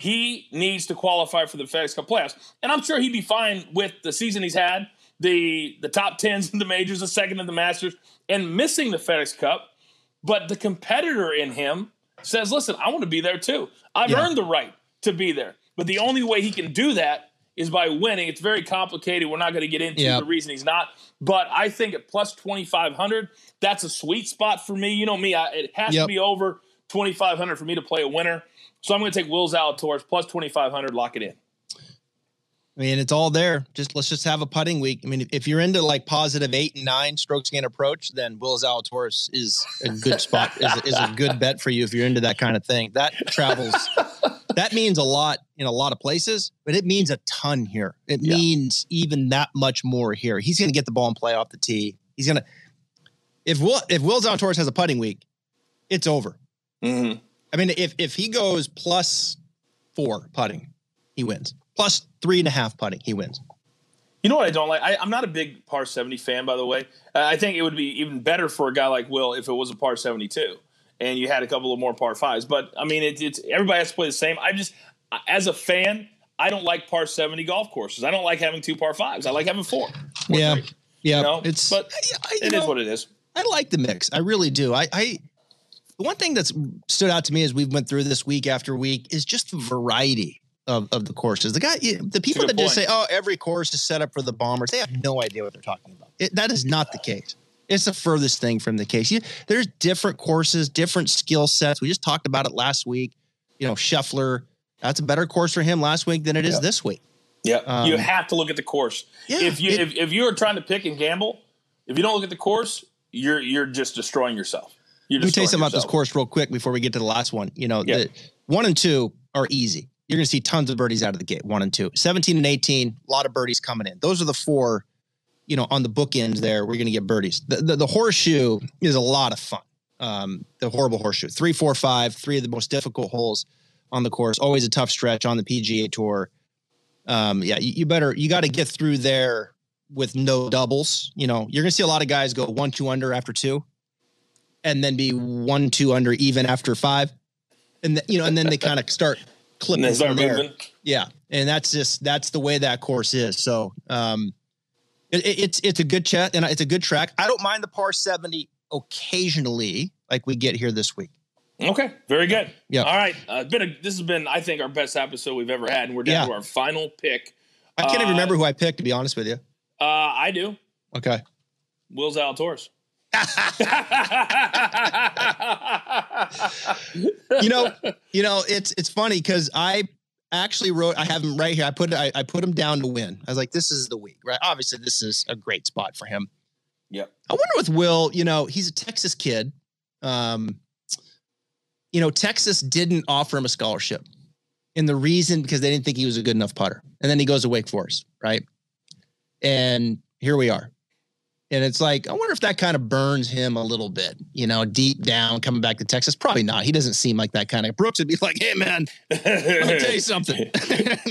he needs to qualify for the FedEx Cup playoffs. And I'm sure he'd be fine with the season he's had, the the top tens in the majors, the second in the Masters, and missing the FedEx Cup. But the competitor in him says, listen, I want to be there too. I've yeah. earned the right to be there. But the only way he can do that is by winning. It's very complicated. We're not going to get into yeah. the reason he's not. But I think at plus twenty-five hundred, that's a sweet spot for me. You know me, I, it has yep. to be over twenty-five hundred for me to play a winner. So I'm going to take Will Zalatoris plus twenty-five hundred, lock it in. I mean, it's all there. Just let's just have a putting week. I mean, if you're into like positive eight and nine strokes gain approach, then Will Zalatoris is a good spot, is, a, is a good bet for you if you're into that kind of thing. That travels. That means a lot in a lot of places, but it means a ton here. It yeah. means even that much more here. He's going to get the ball and play off the tee. He's going to – if Will if Will Zalatoris has a putting week, it's over. Mm-hmm. I mean, if if he goes plus four putting, he wins. Plus three and a half putting, he wins. You know what I don't like? I, I'm not a big par seventy fan, by the way. Uh, I think it would be even better for a guy like Will if it was a par seventy-two and you had a couple of more par fives. But, I mean, it, it's everybody has to play the same. I just, as a fan, I don't like par seventy golf courses. I don't like having two par fives. I like having four. Yeah, three. yeah. You know? It's, but I, I, it know, is what it is. I like the mix. I really do. I. I The one thing that's stood out to me as we went through this week after week is just the variety of, of the courses. The guy, the people that point. just say, oh, every course is set up for the bombers, they have no idea what they're talking about. It, that is not the case. It's the furthest thing from the case. You, there's different courses, different skill sets. We just talked about it last week. You know, Scheffler, that's a better course for him last week than it yeah. is this week. Yeah. Um, you have to look at the course. Yeah, if you it, if, if you're trying to pick and gamble, if you don't look at the course, you're you're just destroying yourself. Let me tell you something yourself. about this course real quick before we get to the last one. You know, yep. the one and two are easy. You're going to see tons of birdies out of the gate, one and two. seventeen and eighteen, a lot of birdies coming in. Those are the four, you know, on the bookends there, we're going to get birdies. The, the, the horseshoe is a lot of fun, um, the horrible horseshoe. Three, four, five, three of the most difficult holes on the course. Always a tough stretch on the P G A Tour. Um, yeah, you, you better – you got to get through there with no doubles. You know, you're going to see a lot of guys go one, two under after two. And then be one, two under even after five, and th- you know, and then they kind of start clipping. And they start moving. There. Yeah, and that's just that's the way that course is. So um, it, it's it's a good chat and it's a good track. I don't mind the par seventy occasionally, like we get here this week. Okay, very good. Yeah. All right. Uh, been a, this has been, I think, our best episode we've ever had, and we're down yeah. to our final pick. I can't uh, even remember who I picked, to be honest with you. Uh, I do. Okay. Will Zalatoris. you know, you know, it's it's funny because I actually wrote, I have him right here. I put I, I put him down to win. I was like, this is the week, right? Obviously, this is a great spot for him. Yeah. I wonder with Will, you know, he's a Texas kid. Um, you know, Texas didn't offer him a scholarship. And the reason, because they didn't think he was a good enough putter. And then he goes to Wake Forest, right? And here we are. And it's like, I wonder if that kind of burns him a little bit, you know, deep down, coming back to Texas. Probably not. He doesn't seem like that kind of. Brooks would be like, hey, man, I'll tell you something.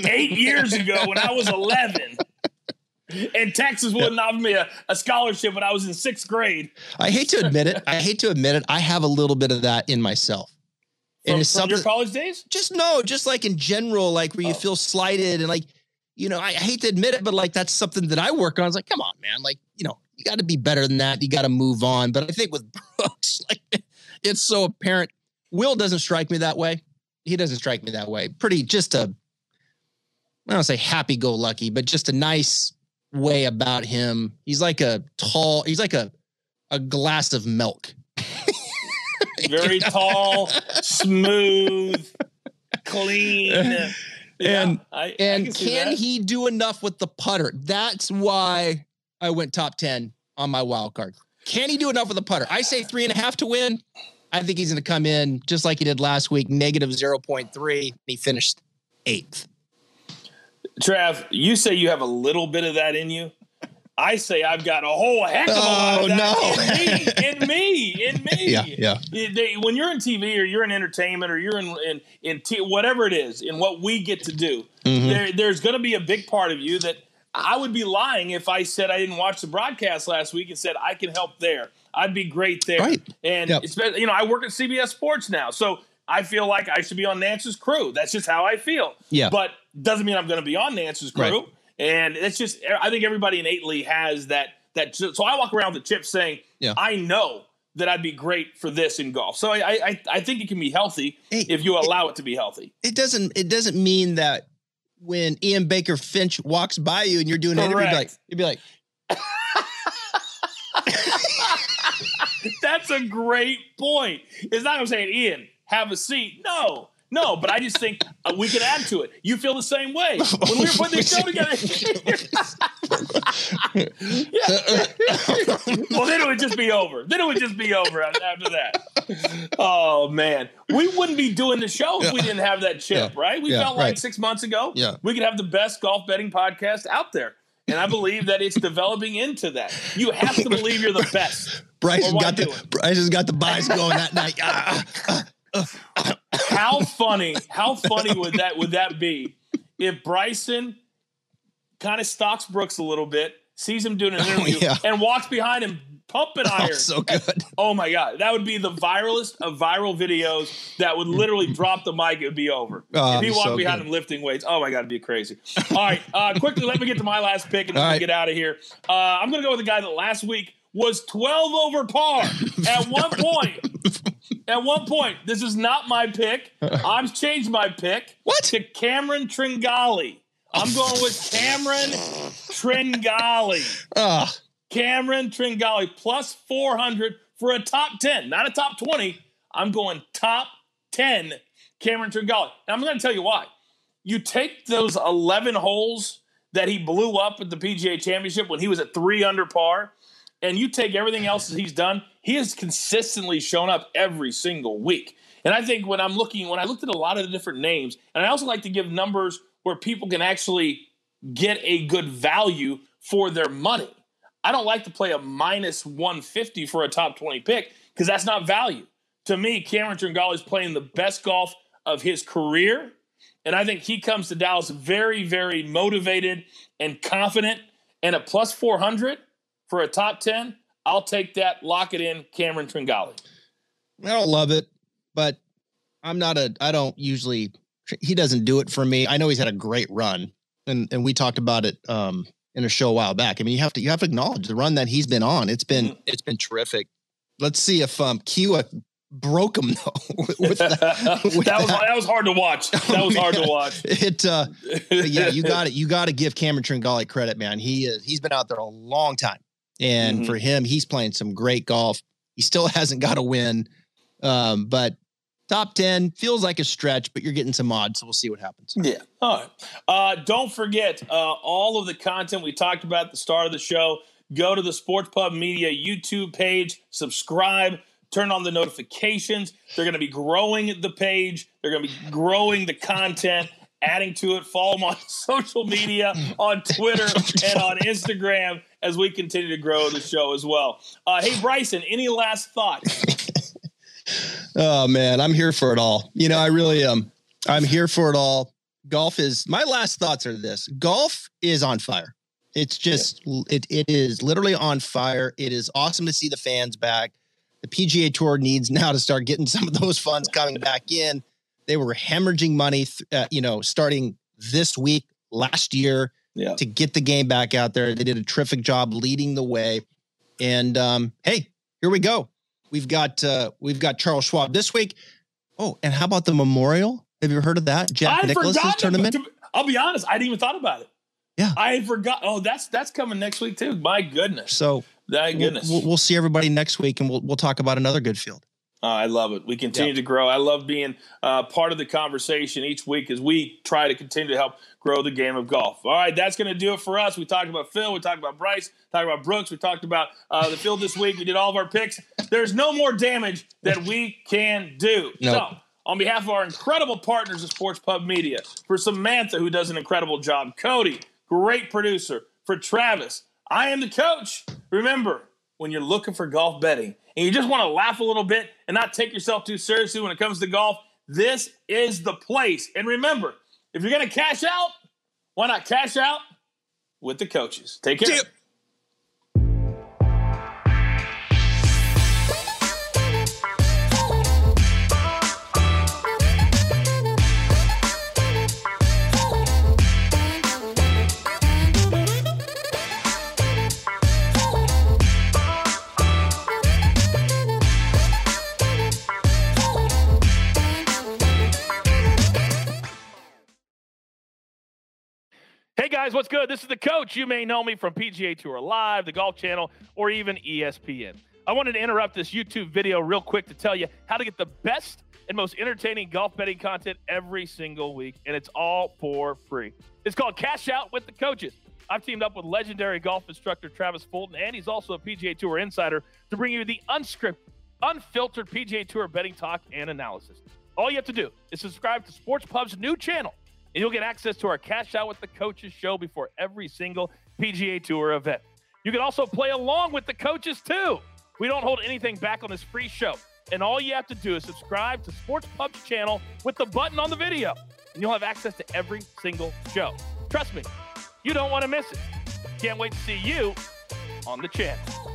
Eight years ago when I was eleven and Texas wouldn't offer me a, a scholarship when I was in sixth grade. I hate to admit it. I hate to admit it. I have a little bit of that in myself. From, and it's from your college days? Just no, just like in general, like where oh. you feel slighted and like, you know, I, I hate to admit it, but like, that's something that I work on. I was like, come on, man. Like, you know, you got to be better than that. You got to move on. But I think with Brooks, like, it's so apparent. Will doesn't strike me that way. He doesn't strike me that way. Pretty just a, I don't say happy-go-lucky, but just a nice way about him. He's like a tall, he's like a, a glass of milk. Very tall, smooth, clean. Yeah, and I, and I can, can he do enough with the putter? That's why I went top ten on my wild card. Can he do enough with the putter? I say three and a half to win. I think he's going to come in just like he did last week, negative zero point three. He finished eighth. Trav, you say you have a little bit of that in you. I say I've got a whole heck of a lot of that oh, no. in me, in me, in me. Yeah, yeah. It, they, when you're in T V or you're in entertainment or you're in in, in t- whatever it is, in what we get to do, mm-hmm. there, there's going to be a big part of you that I would be lying if I said I didn't watch the broadcast last week and said I can help there. I'd be great there. Right. And, yep. you know, I work at C B S Sports now, so I feel like I should be on Nance's crew. That's just how I feel. Yeah. But doesn't mean I'm going to be on Nance's crew. Right. And it's just, I think everybody in eight Lee has that. That so I walk around with the chip saying, yeah. I know that I'd be great for this in golf. So I, I, I think it can be healthy it, if you allow it, it to be healthy. It doesn't. It doesn't mean that when Ian Baker Finch walks by you and you're doing Correct. an interview, you'd be like, you'd be like, that's a great point. It's not. I'm saying, Ian, have a seat. No. No, but I just think uh, we can add to it. You feel the same way when we were putting this show together. Well, then it would just be over. Then it would just be over after that. Oh man, we wouldn't be doing the show if we didn't have that chip, yeah. right? We yeah, felt like right. six months ago, yeah. we could have the best golf betting podcast out there. And I believe that it's developing into that. You have to believe you're the best. Bryce got the Bryce's got the buys going that night. Ah, ah, ah. How funny, how funny would that would that be if Bryson kind of stalks Brooks a little bit, sees him doing an interview, oh, yeah. and walks behind him pumping iron. Oh, so good. Oh, my God. That would be the viralest of viral videos that would literally drop the mic. It would be over. Oh, if he walked so behind good. him lifting weights, oh, my God, it'd be crazy. All right, uh, quickly, let me get to my last pick and then right. get out of here. Uh, I'm going to go with a guy that last week was twelve over par at one point. At one point, this is not my pick. I've changed my pick what? to Cameron Tringale. I'm going with Cameron Tringale. Uh. Cameron Tringale plus four hundred for a top ten, not a top twenty. I'm going top ten, Cameron Tringale. And I'm going to tell you why. You take those eleven holes that he blew up at the P G A Championship when he was at three under par, and you take everything else that he's done, he has consistently shown up every single week. And I think when I'm looking, when I looked at a lot of the different names, and I also like to give numbers where people can actually get a good value for their money. I don't like to play a minus one fifty for a top twenty pick because that's not value. To me, Cameron Tringale is playing the best golf of his career. And I think he comes to Dallas very, very motivated and confident. And a plus four hundred for a top ten, I'll take that. Lock it in, Cameron Tringale. I don't love it, but I'm not a, I don't usually, he doesn't do it for me. I know he's had a great run and, and we talked about it um, in a show a while back. I mean, you have to, you have to acknowledge the run that he's been on. It's been, mm-hmm. it's been terrific. Let's see if um, Kiwa broke him though. With that, with that was that. that was hard to watch. That was oh, hard to watch. It uh, yeah, you got it. You got to give Cameron Tringale credit, man. He is he's been out there a long time, and mm-hmm. for him, he's playing some great golf. He still hasn't got a win, um, but top ten feels like a stretch, but you're getting some odds, so we'll see what happens. Yeah. All right. Uh, don't forget uh, all of the content we talked about at the start of the show. Go to the Sports Pub Media YouTube page, subscribe. Turn on the notifications. They're going to be growing the page. They're going to be growing the content, adding to it. Follow them on social media, on Twitter, and on Instagram as we continue to grow the show as well. Uh, hey, Bryson, any last thoughts? Oh, man, I'm here for it all. You know, I really am. I'm here for it all. Golf is – my last thoughts are this. Golf is on fire. It's just yeah. – it, it is literally on fire. It is awesome to see the fans back. The P G A Tour needs now to start getting some of those funds coming back in. They were hemorrhaging money, th- uh, you know, starting this week, last year, yeah. to get the game back out there. They did a terrific job leading the way. And um, hey, here we go. We've got uh, we've got Charles Schwab this week. Oh, and how about the Memorial? Have you heard of that? Jack I Nicklaus's tournament. To, I'll be honest, I didn't even thought about it. Yeah, I forgot. Oh, that's that's coming next week too. My goodness. So. Thank goodness. We'll, we'll see everybody next week, and we'll we'll talk about another good field. Uh, I love it. We continue yep. to grow. I love being uh, part of the conversation each week as we try to continue to help grow the game of golf. All right, that's going to do it for us. We talked about Phil. We talked about Bryce. We talked about Brooks. We talked about uh, the field this week. We did all of our picks. There's no more damage that we can do. Nope. So, on behalf of our incredible partners at Sports Pub Media, for Samantha, who does an incredible job, Cody, great producer, for Travis, I am the coach. Remember, when you're looking for golf betting and you just want to laugh a little bit and not take yourself too seriously when it comes to golf, this is the place. And remember, if you're going to cash out, why not cash out with the coaches? Take care. Dude. Hey, guys, what's good? This is the coach. You may know me from P G A Tour Live, the Golf Channel, or even E S P N. I wanted to interrupt this YouTube video real quick to tell you how to get the best and most entertaining golf betting content every single week, and it's all for free. It's called Cash Out with the Coaches. I've teamed up with legendary golf instructor Travis Fulton, and he's also a P G A Tour insider, to bring you the unscripted, unfiltered P G A Tour betting talk and analysis. All you have to do is subscribe to Sports Pub's new channel, and you'll get access to our Cash Out with the Coaches show before every single P G A Tour event. You can also play along with the coaches, too. We don't hold anything back on this free show. And all you have to do is subscribe to Sports Pub's channel with the button on the video, and you'll have access to every single show. Trust me, you don't want to miss it. Can't wait to see you on the channel.